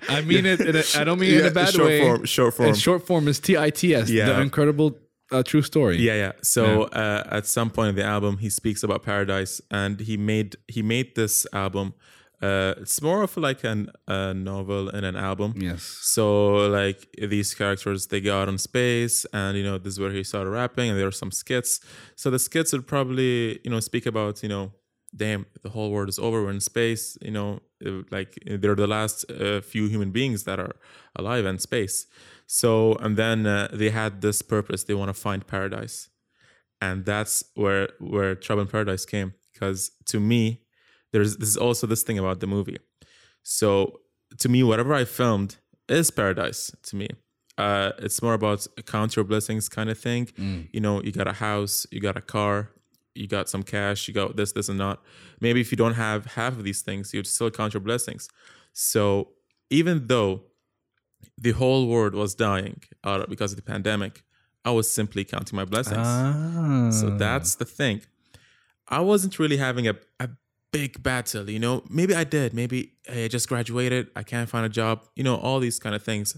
I mean yeah. it. In a, I don't mean yeah, it in a bad short way. Short form. Short form. And short form is T I T S. Yeah. The Incredible uh, True Story. Yeah, yeah. So yeah. Uh, at some point in the album, he speaks about paradise, and he made he made this album. Uh, it's more of like an, a novel and an album. Yes. So like these characters, they go out in space, and you know this is where he started rapping, and there are some skits. So the skits would probably you know speak about you know damn the whole world is over, we're in space. You know like they're the last uh, few human beings that are alive in space. So and then uh, they had this purpose, they want to find paradise, and that's where where Trouble in Paradise came. Because to me. There's this is also this thing about the movie. So to me, whatever I filmed is paradise to me. Uh, it's more about count your blessings kind of thing. Mm. You know, you got a house, you got a car, you got some cash, you got this, this and that. Maybe if you don't have half of these things, you'd still count your blessings. So even though the whole world was dying out because of the pandemic, I was simply counting my blessings. Ah. So that's the thing. I wasn't really having a... a big battle, you know, maybe I did, maybe I just graduated, I can't find a job, you know, all these kind of things.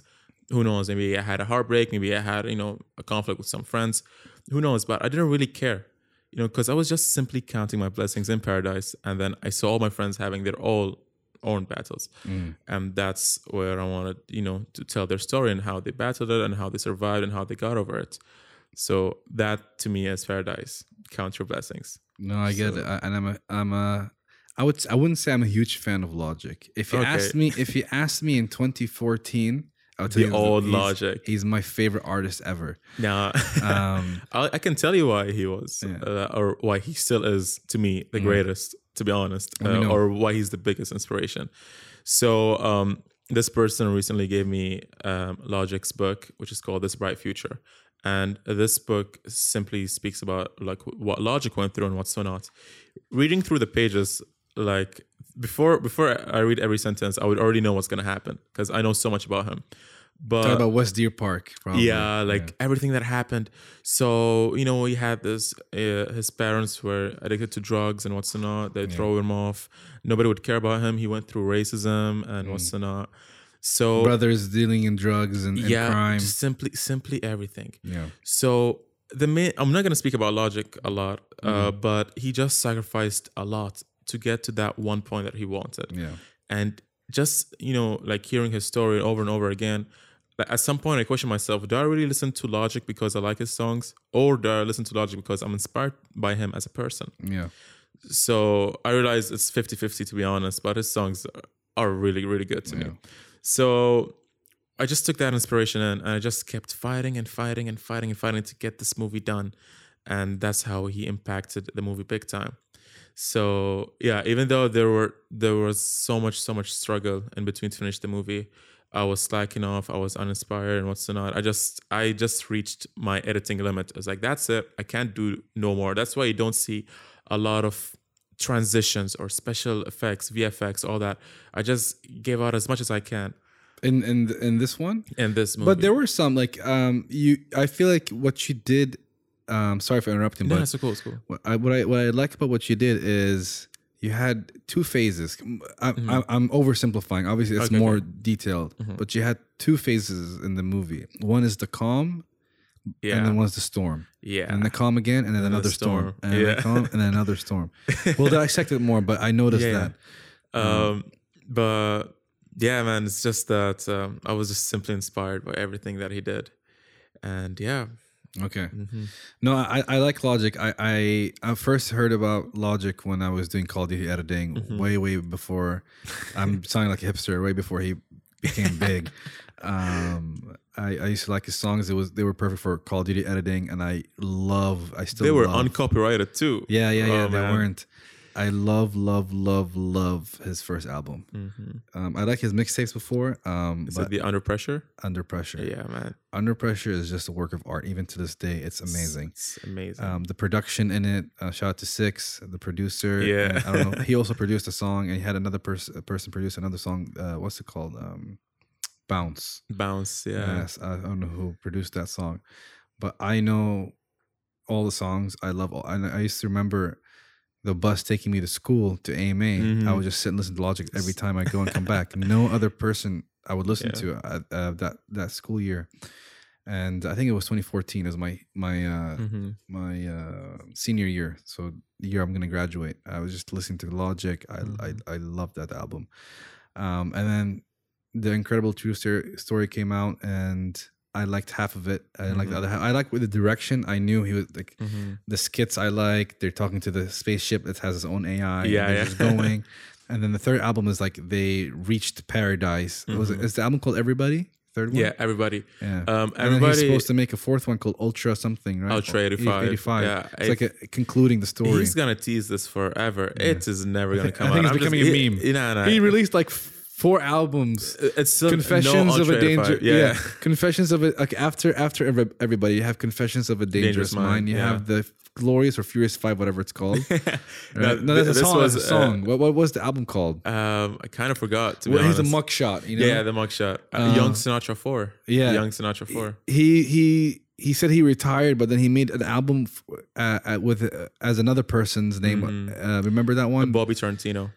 Who knows? Maybe I had a heartbreak, maybe I had, you know, a conflict with some friends, who knows? But I didn't really care, you know, because I was just simply counting my blessings in paradise. And then I saw all my friends having their all own battles. Mm. And that's where I wanted, you know, to tell their story and how they battled it and how they survived and how they got over it. So that to me is paradise. Count your blessings. No, I get so. it. I, and I'm a, I'm a, I would I wouldn't say I'm a huge fan of Logic. If you okay. asked me, if you asked me in twenty fourteen, I would tell the you old he's, Logic. He's my favorite artist ever. Nah, um, I, I can tell you why he was, yeah. uh, or why he still is to me the greatest, mm. to be honest, uh, or why he's the biggest inspiration. So um, this person recently gave me um, Logic's book, which is called This Bright Future. And this book simply speaks about like what Logic went through and what so not. Reading through the pages, like before before I read every sentence, I would already know what's going to happen because I know so much about him. But talk about West Deer Park, probably. Yeah, like yeah. everything that happened. So, you know, he had this, uh, his parents were addicted to drugs and what's so not. They yeah. throw him off. Nobody would care about him. He went through racism and mm. what's so not. So brothers dealing in drugs and, and yeah, crime. Simply, simply everything. Yeah. So the main, I'm not going to speak about Logic a lot, uh, mm-hmm. but he just sacrificed a lot to get to that one point that he wanted. Yeah. And just, you know, like hearing his story over and over again, at some point I question myself, do I really listen to Logic because I like his songs, or do I listen to Logic because I'm inspired by him as a person? Yeah. So I realize it's fifty-fifty to be honest, but his songs are really, really good to yeah. me. So I just took that inspiration in, and I just kept fighting and fighting and fighting and fighting to get this movie done. And that's how he impacted the movie big time. So yeah, even though there were there was so much, so much struggle in between to finish the movie, I was slacking off, I was uninspired and what's not. I just I just reached my editing limit. I was like, that's it. I can't do no more. That's why you don't see a lot of transitions or special effects, V F X, all that. I just gave out as much as I can. In in in this one, in this movie, but there were some like um you. I feel like what you did um, sorry for interrupting, no, but it's cool, it's cool. What I, what I what I like about what you did is you had two phases. I, mm-hmm. I, I'm oversimplifying. Obviously, it's okay, more okay. detailed, mm-hmm. but you had two phases in the movie. One is the calm. Yeah. And then one's the storm. Yeah. And the calm again, and then and another the storm. storm. And yeah. then the calm, and then another storm. We'll dissect it more, but I noticed yeah. that. Um, mm. But yeah, man, it's just that um, I was just simply inspired by everything that he did. And yeah. Okay. Mm-hmm. No, I, I like Logic. I, I I first heard about Logic when I was doing Call of Duty editing mm-hmm. way, way before. I'm sounding like a hipster, way before he became big. Um, I, I used to like his songs. It was they were perfect for Call of Duty editing, and I love. I still they were love, uncopyrighted too. Yeah, yeah, yeah. Oh, they man. weren't. I love, love, love, love his first album. Mm-hmm. Um, I like his mixtapes before. Um, is it the Under Pressure? Under Pressure. Yeah, man. Under Pressure is just a work of art. Even to this day, it's amazing. It's amazing. Um, the production in it. Uh, shout out to Six, the producer. Yeah, and, I don't know. He also produced a song, and he had another pers- person produce another song. Uh, what's it called? Um. Bounce. Bounce, yeah. Yes, I don't know who produced that song, but I know all the songs. I love all. And I used to remember the bus taking me to school to A M A. Mm-hmm. I would just sit and listen to Logic every time I go and come back. No other person I would listen yeah. to at, uh, that that school year. And I think it was twenty fourteen. It was my my uh, mm-hmm. my uh, senior year. So the year I'm going to graduate. I was just listening to Logic. I mm-hmm. I, I loved that album. Um, and then The Incredible True Story came out, and I liked half of it. I mm-hmm. liked the other half. I liked with the direction. I knew he was like mm-hmm. the skits I liked. They're talking to the spaceship that has its own A I. Yeah, and yeah. Just going. And then the third album is like they reached paradise. Mm-hmm. It was is the album called Everybody? Third one? Yeah, Everybody. Yeah. Um, everybody. And then he's supposed to make a fourth one called Ultra something, right? Ultra eighty-five. eighty-five. Yeah, it's like a, concluding the story. He's gonna tease this forever. Yeah. It is never gonna come out. I think out. it's I'm becoming just, a meme. It, no, no, he released like Four albums. It's still Confessions no of a Danger. Yeah. yeah. Confessions of a like after after Everybody, you have Confessions of a Dangerous, Dangerous Mind. Mind. You yeah. have the Glorious or Furious Five, whatever it's called. Right? no, no, that's this a song. Was, a song. Uh, what, what was the album called? Um, I kind of forgot. To be well, he's a muckshot. You know? Yeah, the muckshot. Uh, Young Sinatra Four. Yeah, Young Sinatra Four. He he he said he retired, but then he made an album uh, with uh, as another person's name. Mm-hmm. Uh, remember that one? Bobby Tarantino.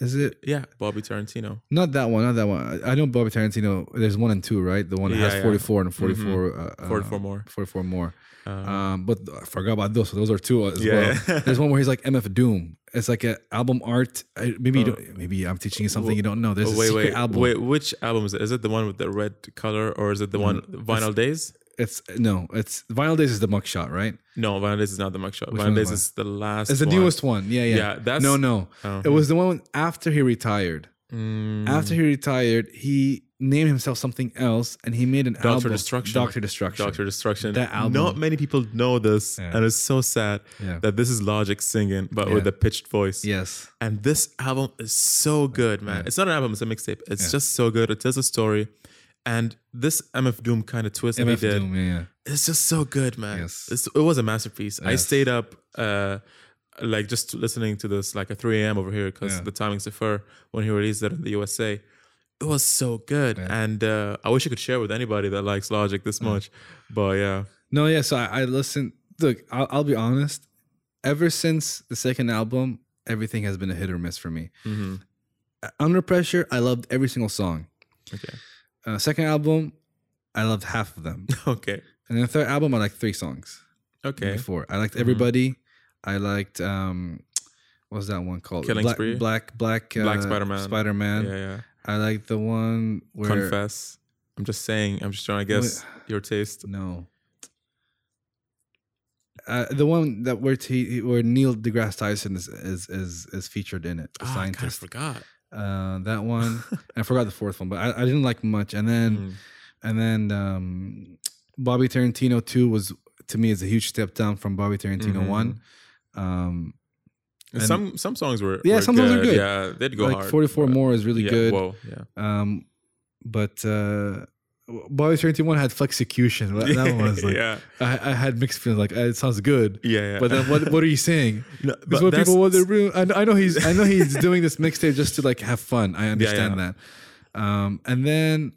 Is it? Yeah, Bobby Tarantino. Not that one, not that one. I know Bobby Tarantino. There's one and two, right? The one that yeah, has forty-four yeah. and forty-four. Mm-hmm. Uh, forty-four more. forty-four more. Um, um, but I forgot about those. So those are two as yeah. well. There's one where he's like M F Doom. It's like an album art. Maybe you don't, maybe I'm teaching you something well, you don't know. There's wait, a secret wait, album. Wait, which album is it? Is it the one with the red color or is it the one, mm-hmm. Vinyl it's, Days? It's no, it's Vinyl Days is the mugshot, right? No, Vinyl Days is not the mugshot. Vinyl Days is the last. It's the one. newest one. Yeah, yeah. yeah that's, no, no. Oh. It was the one after he retired. Mm. After he retired, he named himself something else, and he made an Doctor album. Doctor Destruction. Doctor Destruction. Doctor Destruction. That album. Not many people know this, yeah. and it's so sad yeah. that this is Logic singing, but yeah. with a pitched voice. Yes. And this album is so good, man. Yeah. It's not an album; it's a mixtape. It's yeah. just so good. It tells a story. And this M F Doom kind of twist M F he did, Doom, yeah. it's just so good, man. Yes. It's, it was a masterpiece. Yes. I stayed up, uh, like just listening to this, like at three a.m. over here because yeah. the timings differ when he released it in the U S A. It was so good, yeah. and uh, I wish I could share with anybody that likes Logic this much. Mm. But yeah, no, yeah. So I, I listened. Look, I'll, I'll be honest. Ever since the second album, everything has been a hit or miss for me. Mm-hmm. Under Pressure, I loved every single song. Okay. Uh, second album, I loved half of them. Okay. And then third album, I liked three songs. Okay. Before I liked Everybody. Mm-hmm. I liked um, what was that one called? Killing Black, Spree. Black Black uh, Black Spider-Man. Spider-Man. Yeah, yeah. I liked the one where Confess. I'm just saying. I'm just trying to guess what, your taste. No. Uh, the one that where t- where Neil deGrasse Tyson is is is, is featured in it. The oh, scientist. I kind of forgot. Uh, that one, I forgot the fourth one, but I, I didn't like much. And then, mm. and then um, Bobby Tarantino two was to me is a huge step down from Bobby Tarantino mm-hmm. one. Um, some some songs were yeah, were some good. songs are good. Yeah, they'd go like hard. forty-four More is really yeah, good. Whoa, yeah. Um, but uh, Bobby Tarantino one had Flexicution. That one was like yeah. I, I had mixed feelings. Like it sounds good. Yeah, yeah. But then what what are you saying? No, but what people want to ruin. I, I know he's I know he's doing this mixtape just to like have fun. I understand yeah, yeah. that. Um, and then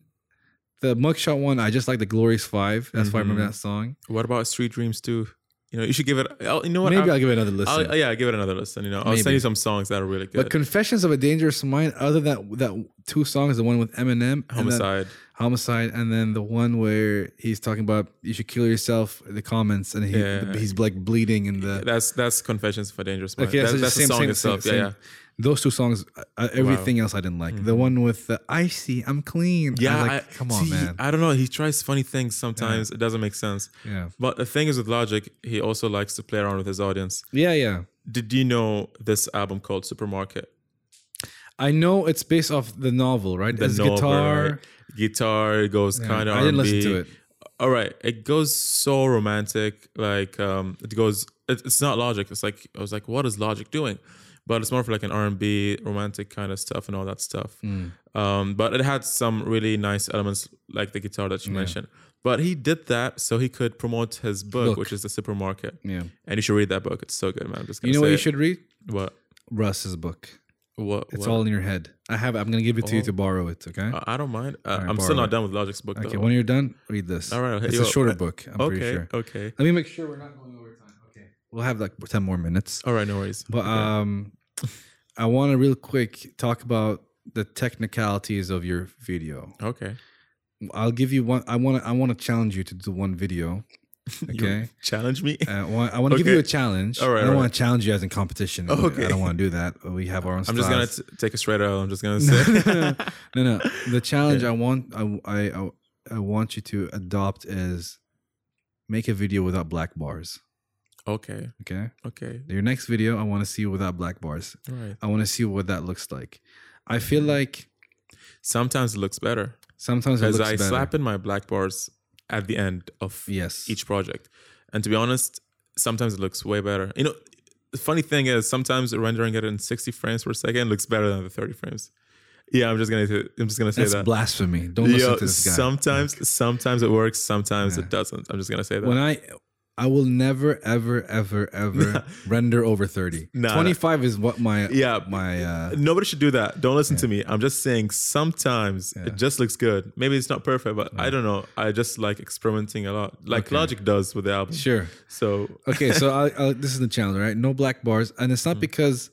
the mugshot one, I just like the Glorious Five. That's mm-hmm. why I remember that song. What about Street Dreams two? You know, you should give it. I'll, you know what? Maybe I'll, I'll give it another listen. I'll, yeah, I'll give it another listen. You know, I'll Maybe. send you some songs that are really good. But Confessions of a Dangerous Mind, other than that, that two songs, the one with Eminem, Homicide, and Homicide, and then the one where he's talking about you should kill yourself in the comments, and he, yeah. the, he's like bleeding in the. That's that's Confessions of a Dangerous Mind. Okay, that's, so that's same, the song same, itself. Same, yeah, yeah. Those two songs, uh, everything wow. else I didn't like. Mm-hmm. The one with the icy, I'm clean. Yeah, I like, I, come on, see, man. I don't know. He tries funny things sometimes. Yeah. It doesn't make sense. Yeah. But the thing is with Logic, he also likes to play around with his audience. Yeah, yeah. Did you know this album called Supermarket? I know it's based off the novel, right? The novel, guitar. Right? Guitar goes yeah, kind of R and B. I didn't listen to it. All right. It goes so romantic. Like, um, it goes, it, it's not Logic. It's like, I was like, what is Logic doing? But it's more for like an R and B, romantic kind of stuff and all that stuff. Mm. Um, but it had some really nice elements like the guitar that you yeah. mentioned. But he did that so he could promote his book, Look. which is The Supermarket. Yeah. And you should read that book. It's so good, man. I'm just gonna you know what you it. should read? What? Russ's book. What? It's what? all in your head. I have it. I'm going to give it to oh. you to borrow it, okay? Uh, I don't mind. Uh, right, I'm still not it. done with Logic's book, okay, though. When you're done, read this. All right. It's a up. shorter book, I'm okay, pretty sure. Okay, okay. Let me make sure we're not going over time. Okay. We'll have like ten more minutes. All right, no worries. But um, I want to real quick talk about the technicalities of your video. Okay. I'll give you one. I want to I want to challenge you to do one video. Okay. Challenge me? Uh, I want, I want to okay. give you a challenge. All right, I don't right. want to challenge you as in competition. Okay. I don't want to do that. We have our own I'm styles. Just going to take a straight out. I'm just going to say. no, no, no. The challenge yeah. I want I, I I want you to adopt is make a video without black bars. Okay. Okay. Okay. Your next video, I want to see you without black bars. Right. I want to see what that looks like. I feel like sometimes it looks better. Sometimes it looks better. Because I slap in my black bars at the end of yes. each project, and to be honest, sometimes it looks way better. You know, the funny thing is sometimes rendering it in sixty frames per second looks better than the thirty frames. Yeah, I'm just gonna I'm just gonna say That's that. That's blasphemy. Don't Yo, listen to this guy. Sometimes, like, sometimes it works. Sometimes yeah. it doesn't. I'm just gonna say that. When I. I will never, ever, ever, ever render over thirty. Nah, twenty-five nah. is what my... Yeah, my. Uh, nobody should do that. Don't listen yeah. to me. I'm just saying sometimes yeah. it just looks good. Maybe it's not perfect, but yeah. I don't know. I just like experimenting a lot. Like okay. Logic does with the album. Sure. So... Okay, so I, I, this is the challenge, right? No black bars. And it's not mm-hmm. because...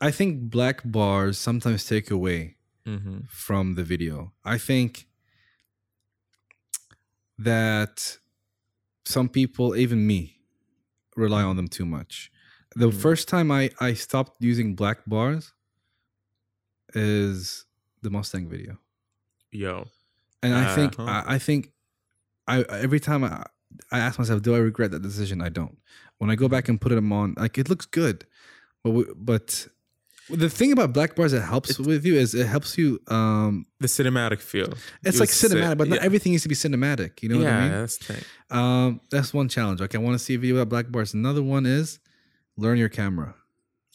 I think black bars sometimes take away mm-hmm. from the video. I think that... Some people, even me, rely on them too much. The mm-hmm. first time I, I stopped using black bars is the Mustang video. Yo. And uh, I think, huh? I, I think I every time I, I ask myself, do I regret that decision? I don't. When I go back and put them on, like it looks good. But we, but the thing about black bars that helps it, with you is it helps you... Um, the cinematic feel. It's it like cinematic, sit, but not yeah. everything needs to be cinematic. You know yeah, what I mean? Yeah, that's the thing. Um, that's one challenge. Like, I want to see a video about black bars. Another one is learn your camera.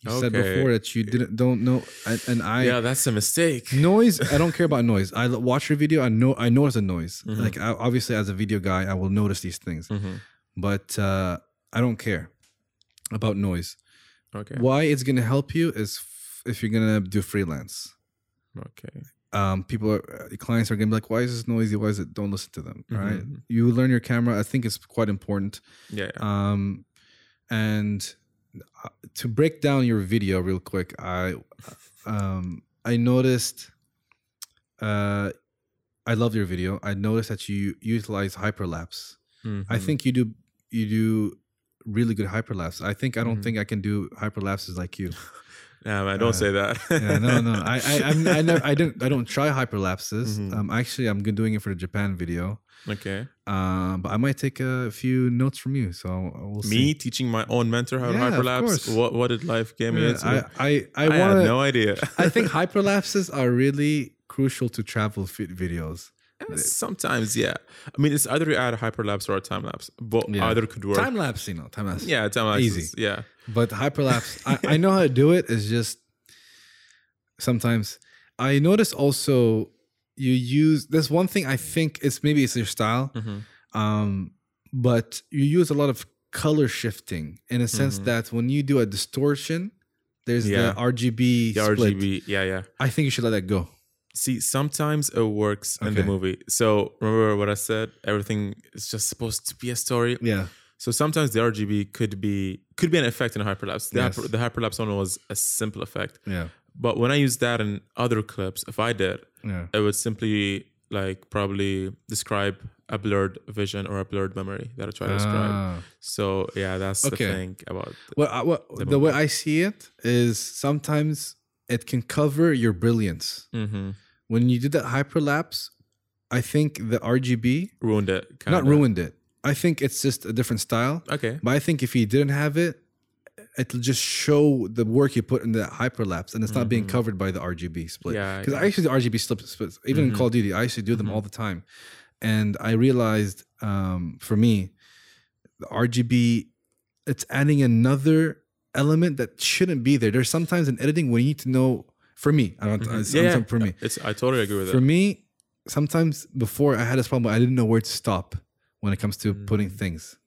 You okay. said before that you didn't don't know. and I Yeah, that's a mistake. Noise, I don't care about noise. I watch your video. I know I notice a noise. Mm-hmm. Like, I, obviously, as a video guy, I will notice these things. Mm-hmm. But uh, I don't care about noise. Okay. Why it's going to help you is... If you're gonna do freelance, okay, um, people, are, clients are gonna be like, "Why is this noisy? Why is it?" Don't listen to them, mm-hmm. right? You learn your camera. I think it's quite important. Yeah. yeah. Um, and to break down your video real quick, I, um, I noticed, uh, I love your video. I noticed that you utilize hyperlapse. Mm-hmm. I think you do. You do really good hyperlapse. I think I don't mm-hmm. think I can do hyperlapses like you. Yeah, man, don't uh, say that. yeah, no, no. I, I, I'm, I, never, I didn't. I don't try hyperlapses. Mm-hmm. Um, actually, I'm doing it for the Japan video. Okay. Um, but I might take a few notes from you. So we'll me see. Me teaching my own mentor how yeah, to hyperlapse. What, what did life give me? Yeah, I, I, I, I wanna, had no idea. I think hyperlapses are really crucial to travel fit videos. Sometimes, yeah. I mean, it's either you add a hyperlapse or a time lapse, but yeah. either could work. Time lapse, you know, time lapse. Yeah, time lapse. Easy. Yeah. But hyperlapse, I, I know how to do it. It's just sometimes I notice also you use, there's one thing I think it's maybe it's your style, mm-hmm. um, but you use a lot of color shifting in a sense mm-hmm. that when you do a distortion, there's yeah. the R G B. The split. R G B, yeah, yeah. I think you should let that go. See, sometimes it works okay. in the movie. So remember what I said? Everything is just supposed to be a story. Yeah. So sometimes the R G B could be could be an effect in a hyperlapse. The, yes. hyper, the hyperlapse one was a simple effect. Yeah. But when I used that in other clips, if I did, yeah. it would simply like probably describe a blurred vision or a blurred memory that I try to ah. describe. So yeah, that's okay. the thing about. The, well, I, well the, the way I see it is sometimes it can cover your brilliance. Mm-hmm. When you did that hyperlapse, I think the R G B ruined it. Kinda. Not ruined it. I think it's just a different style. Okay. But I think if you didn't have it, it'll just show the work you put in the hyperlapse, and it's not mm-hmm. being covered by the R G B split. Yeah. Because I used to do R G B splits, even mm-hmm. in Call of Duty. I used to do them mm-hmm. all the time, and I realized um, for me, the R G B, it's adding another element that shouldn't be there. There's sometimes in editing when you need to know. For me, I don't. Mm-hmm. It's, yeah, yeah. For me, it's, I totally agree with that. For me, sometimes before I had this problem, I didn't know where to stop when it comes to mm. putting things.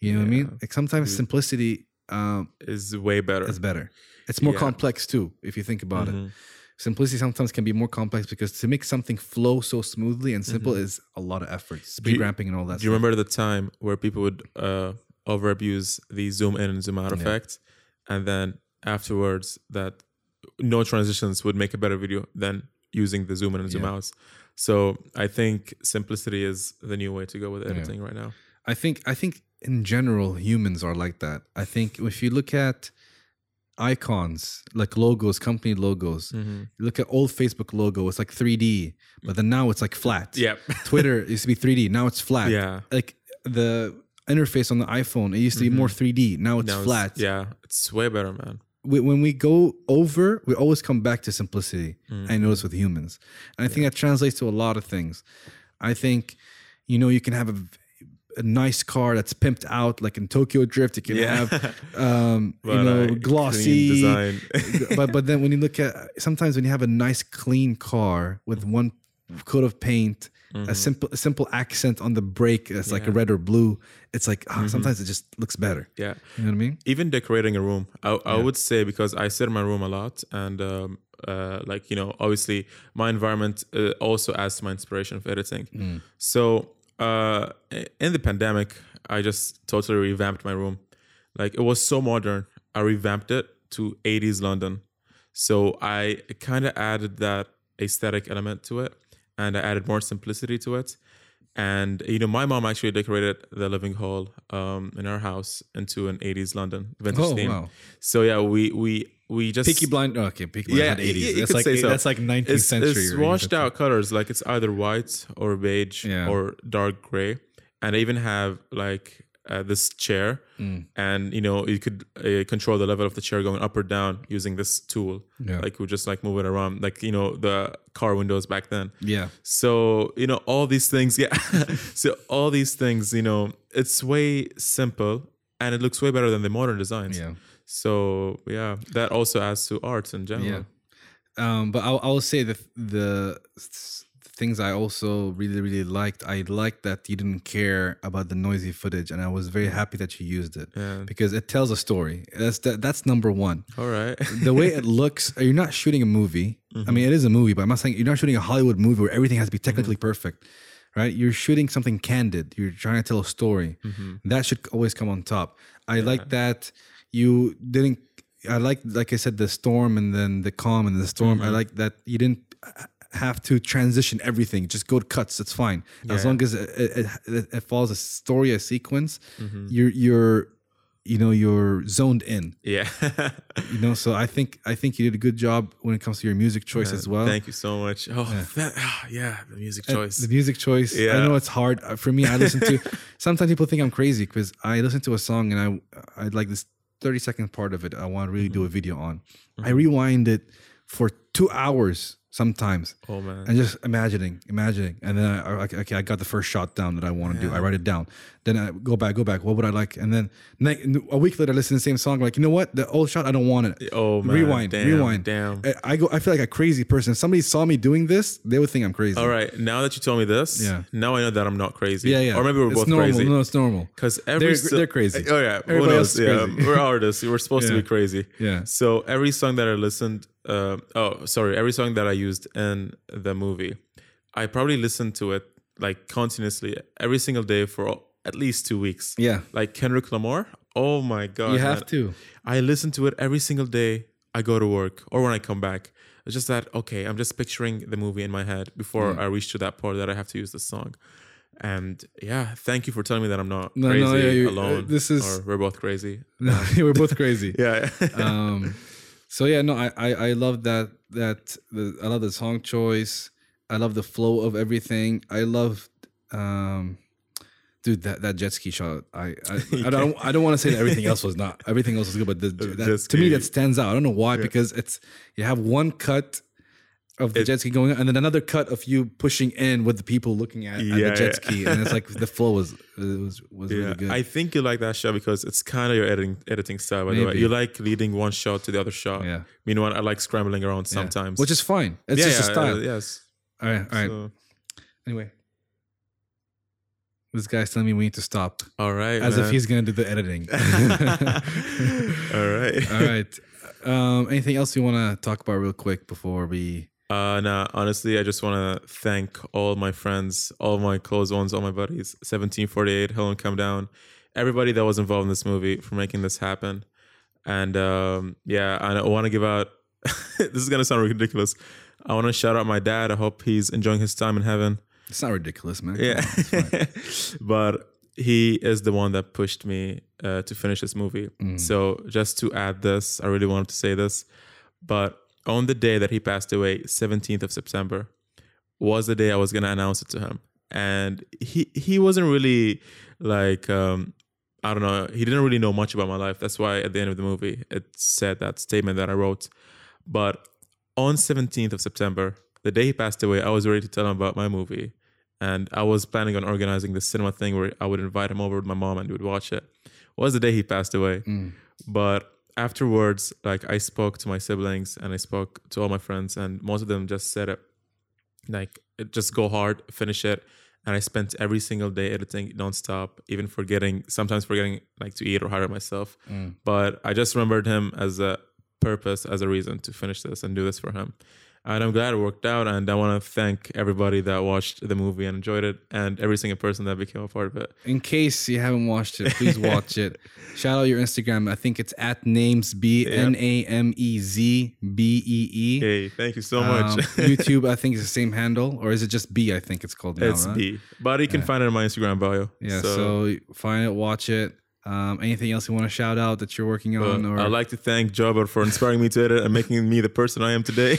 You know yeah. what I mean? Like sometimes Dude. simplicity. Um, is way better. It's better. It's more yeah. complex too, if you think about mm-hmm. it. Simplicity sometimes can be more complex because to make something flow so smoothly and simple mm-hmm. is a lot of effort. Speed you, ramping and all that. Do stuff. You remember the time where people would uh, over abuse the zoom in and zoom out yeah. effect, and then afterwards that no transitions would make a better video than using the zoom in and zoom yeah. out. So I think simplicity is the new way to go with editing yeah. right now. I think. I think. In general, humans are like that. I think if you look at icons, like logos, company logos, mm-hmm. you look at old Facebook logo, it's like three D, but then now it's like flat. Yep. Twitter used to be three D, now it's flat. Yeah. Like the interface on the iPhone, it used to be mm-hmm. more three D, now it's now flat. It's, yeah, it's way better, man. We, when we go over, we always come back to simplicity. Mm-hmm. I notice with humans. And I yeah. think that translates to a lot of things. I think, you know, you can have a... a nice car that's pimped out, like in Tokyo Drift. It can yeah. have, um, well, you know, like glossy design. but but then when you look at sometimes when you have a nice clean car with one coat of paint, mm-hmm. a simple a simple accent on the brake, it's yeah. like a red or blue. It's like oh, mm-hmm. sometimes it just looks better. Yeah, you know what I mean. Even decorating a room, I, I yeah. would say because I sit in my room a lot and. Um, Uh, like, you know, obviously my environment uh, also adds to my inspiration for editing. Mm. So uh, in the pandemic, I just totally revamped my room. Like it was so modern. I revamped it to eighties London. So I kind of added that aesthetic element to it and I added more simplicity to it. And, you know, my mom actually decorated the living hall um, in our house into an eighties London vintage oh, theme. Wow. So, yeah, we... we We just Peaky Blind. Oh, okay, Peaky Blind yeah, had eighties. That's like so. That's like nineteenth it's, century. It's washed out colors. Like it's either white or beige yeah. or dark gray. And I even have like uh, this chair, mm. and you know you could uh, control the level of the chair going up or down using this tool. Yeah. Like we just like move it around. Like you know the car windows back then. Yeah. So you know all these things. Yeah. so all these things. You know it's way simple, and it looks way better than the modern designs. Yeah. So yeah, that also adds to arts in general. Yeah. Um, but I'll, I'll say the the things I also really really liked. I liked that you didn't care about the noisy footage, and I was very happy that you used it yeah. because it tells a story. That's that, that's number one. All right. the way it looks, you're not shooting a movie. Mm-hmm. I mean, it is a movie, but I'm not saying you're not shooting a Hollywood movie where everything has to be technically mm-hmm. perfect. Right, you're shooting something candid. You're trying to tell a story. Mm-hmm. That should always come on top. I yeah. like that. You didn't, I like, like I said, the storm and then the calm and the storm. Mm-hmm. I like that you didn't have to transition everything. Just go to cuts. It's fine. Yeah. As long as it, it, it follows a story, a sequence, mm-hmm. you're, you're, you know, you're zoned in. Yeah. you know, so I think, I think you did a good job when it comes to your music choice yeah, as well. Thank you so much. Oh, yeah. That, oh, yeah the music choice. The music choice. Yeah. I know it's hard for me. I listen to, sometimes people think I'm crazy because I listen to a song and I, I like this thirty second part of it I want to really mm-hmm. do a video on. Mm-hmm. I rewind it for two hours sometimes. Oh man. And just imagining, imagining. And then I like, okay, I got the first shot down that I want to yeah. do. I write it down. Then I go back, go back. What would I like? And then a week later, I listen to the same song. I'm like, you know what? The old shot, I don't want it. Oh man. Rewind, damn, rewind. Damn. I go, I feel like a crazy person. If somebody saw me doing this, they would think I'm crazy. All right. Now that you told me this, yeah. now I know that I'm not crazy. Yeah, yeah. Or maybe we're it's both normal. crazy. No, it's normal. Because every they're, so- they're crazy. Oh yeah. Everybody Who knows? Yeah. We're artists. We're supposed yeah. to be crazy. Yeah. So every song that I listened Uh, oh, sorry. Every song that I used in the movie, I probably listened to it like continuously every single day for all, at least two weeks. Yeah. Like Kendrick Lamar. Oh my God. You have man. to. I listen to it every single day I go to work or when I come back. It's just that, okay, I'm just picturing the movie in my head before mm. I reach to that part that I have to use this song. And yeah, thank you for telling me that I'm not no, crazy no, yeah, you, alone. This is, or we're both crazy. No, we're both crazy. yeah. um, so yeah, no, I, I, I love that. that the, I love the song choice. I love the flow of everything. I love... Um, Dude, that, that jet ski shot. I I, I don't I don't want to say that everything else was not. Everything else was good, but the, that, to me that stands out. I don't know why, yeah. because it's you have one cut of the it, jet ski going on, and then another cut of you pushing in with the people looking at, yeah, at the jet yeah. ski, and it's like the flow was it was was yeah. really good. I think you like that shot because it's kind of your editing editing style. By the way, you like leading one shot to the other shot. Yeah. Meanwhile, I like scrambling around sometimes, yeah. which is fine. It's yeah, just yeah, a style. Uh, yes. All right. All right. So. Anyway. This guy's telling me we need to stop. All right. As man. if he's going to do the editing. All right. All right. Um, anything else you want to talk about real quick before we... Uh, nah, honestly, I just want to thank all my friends, all my close ones, all my buddies, seventeen forty-eight, Helen Come Down, everybody that was involved in this movie for making this happen. And um, yeah, I want to give out... This is going to sound ridiculous. I want to shout out my dad. I hope he's enjoying his time in heaven. It's not ridiculous, man. Yeah. No, but he is the one that pushed me uh, to finish this movie. Mm. So just to add this, I really wanted to say this, but on the day that he passed away, seventeenth of September, was the day I was going to announce it to him. And he, he wasn't really like, um, I don't know, he didn't really know much about my life. That's why at the end of the movie, it said that statement that I wrote. But on seventeenth of September, the day he passed away, I was ready to tell him about my movie. And I was planning on organizing this cinema thing where I would invite him over with my mom and we would watch it. It was the day he passed away. Mm. But afterwards, like I spoke to my siblings and I spoke to all my friends and most of them just said it, like, just go hard, finish it. And I spent every single day editing nonstop, even forgetting, sometimes forgetting like to eat or hire myself. Mm. But I just remembered him as a purpose, as a reason to finish this and do this for him. And I'm glad it worked out. And I want to thank everybody that watched the movie and enjoyed it. And every single person that became a part of it. In case you haven't watched it, please watch it. Shout out your Instagram. I think it's at namesbee, yep. N A M E Z B E E. Hey, thank you so much. Um, YouTube, I think it's the same handle. Or is it just B, I think it's called now, It's right? B. But you can yeah. find it in my Instagram bio. Yeah, so, so find it, watch it. Um, anything else you want to shout out that you're working on? Well, or? I'd like to thank Jabbar for inspiring me to edit and making me the person I am today.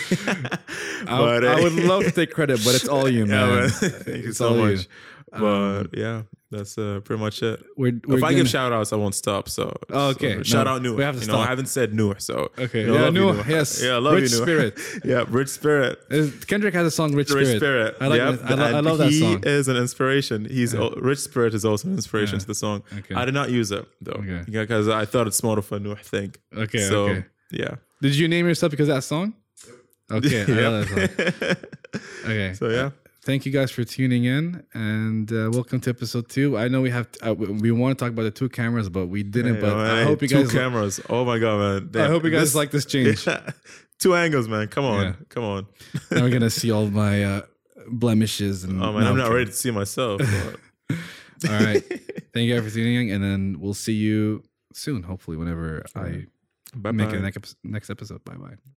but, I, I would love to take credit, but it's all you, man. Yeah, man. Thank it's you so much. You. But um, yeah, that's uh, pretty much it. We're, we're if gonna... I give shout outs, I won't stop. So oh, okay, so shout no, out Noor. We have to you stop. Know, I haven't said Noor, so okay, yeah, Noor. Yes, yeah, I love Rich you, Spirit. yeah, Rich Spirit. Kendrick has a song, Rich Spirit. Rich Spirit. I, like yep. I, lo- I love that song. He is an inspiration. He's yeah. o- Rich Spirit is also an inspiration yeah. to the song. Okay. I did not use it though, because okay. I thought it's more of a Noor thing. Okay. So okay. yeah, did you name yourself because of that song? Okay, I love that song. Okay, so yeah. Thank you guys for tuning in and uh, welcome to episode two. I know we have to, uh, we want to talk about the two cameras, but we didn't. Hey, but man, I hope you two guys two cameras. Like, oh my god, man! Damn. I hope you guys this, like this change. Yeah. Two angles, man. Come on, yeah. come on. Now we're gonna see all my uh, blemishes and. Oh man, no, I'm not ready to see myself. But... all right, thank you guys for tuning in, and then we'll see you soon. Hopefully, whenever I bye make bye. a next next episode. Bye bye.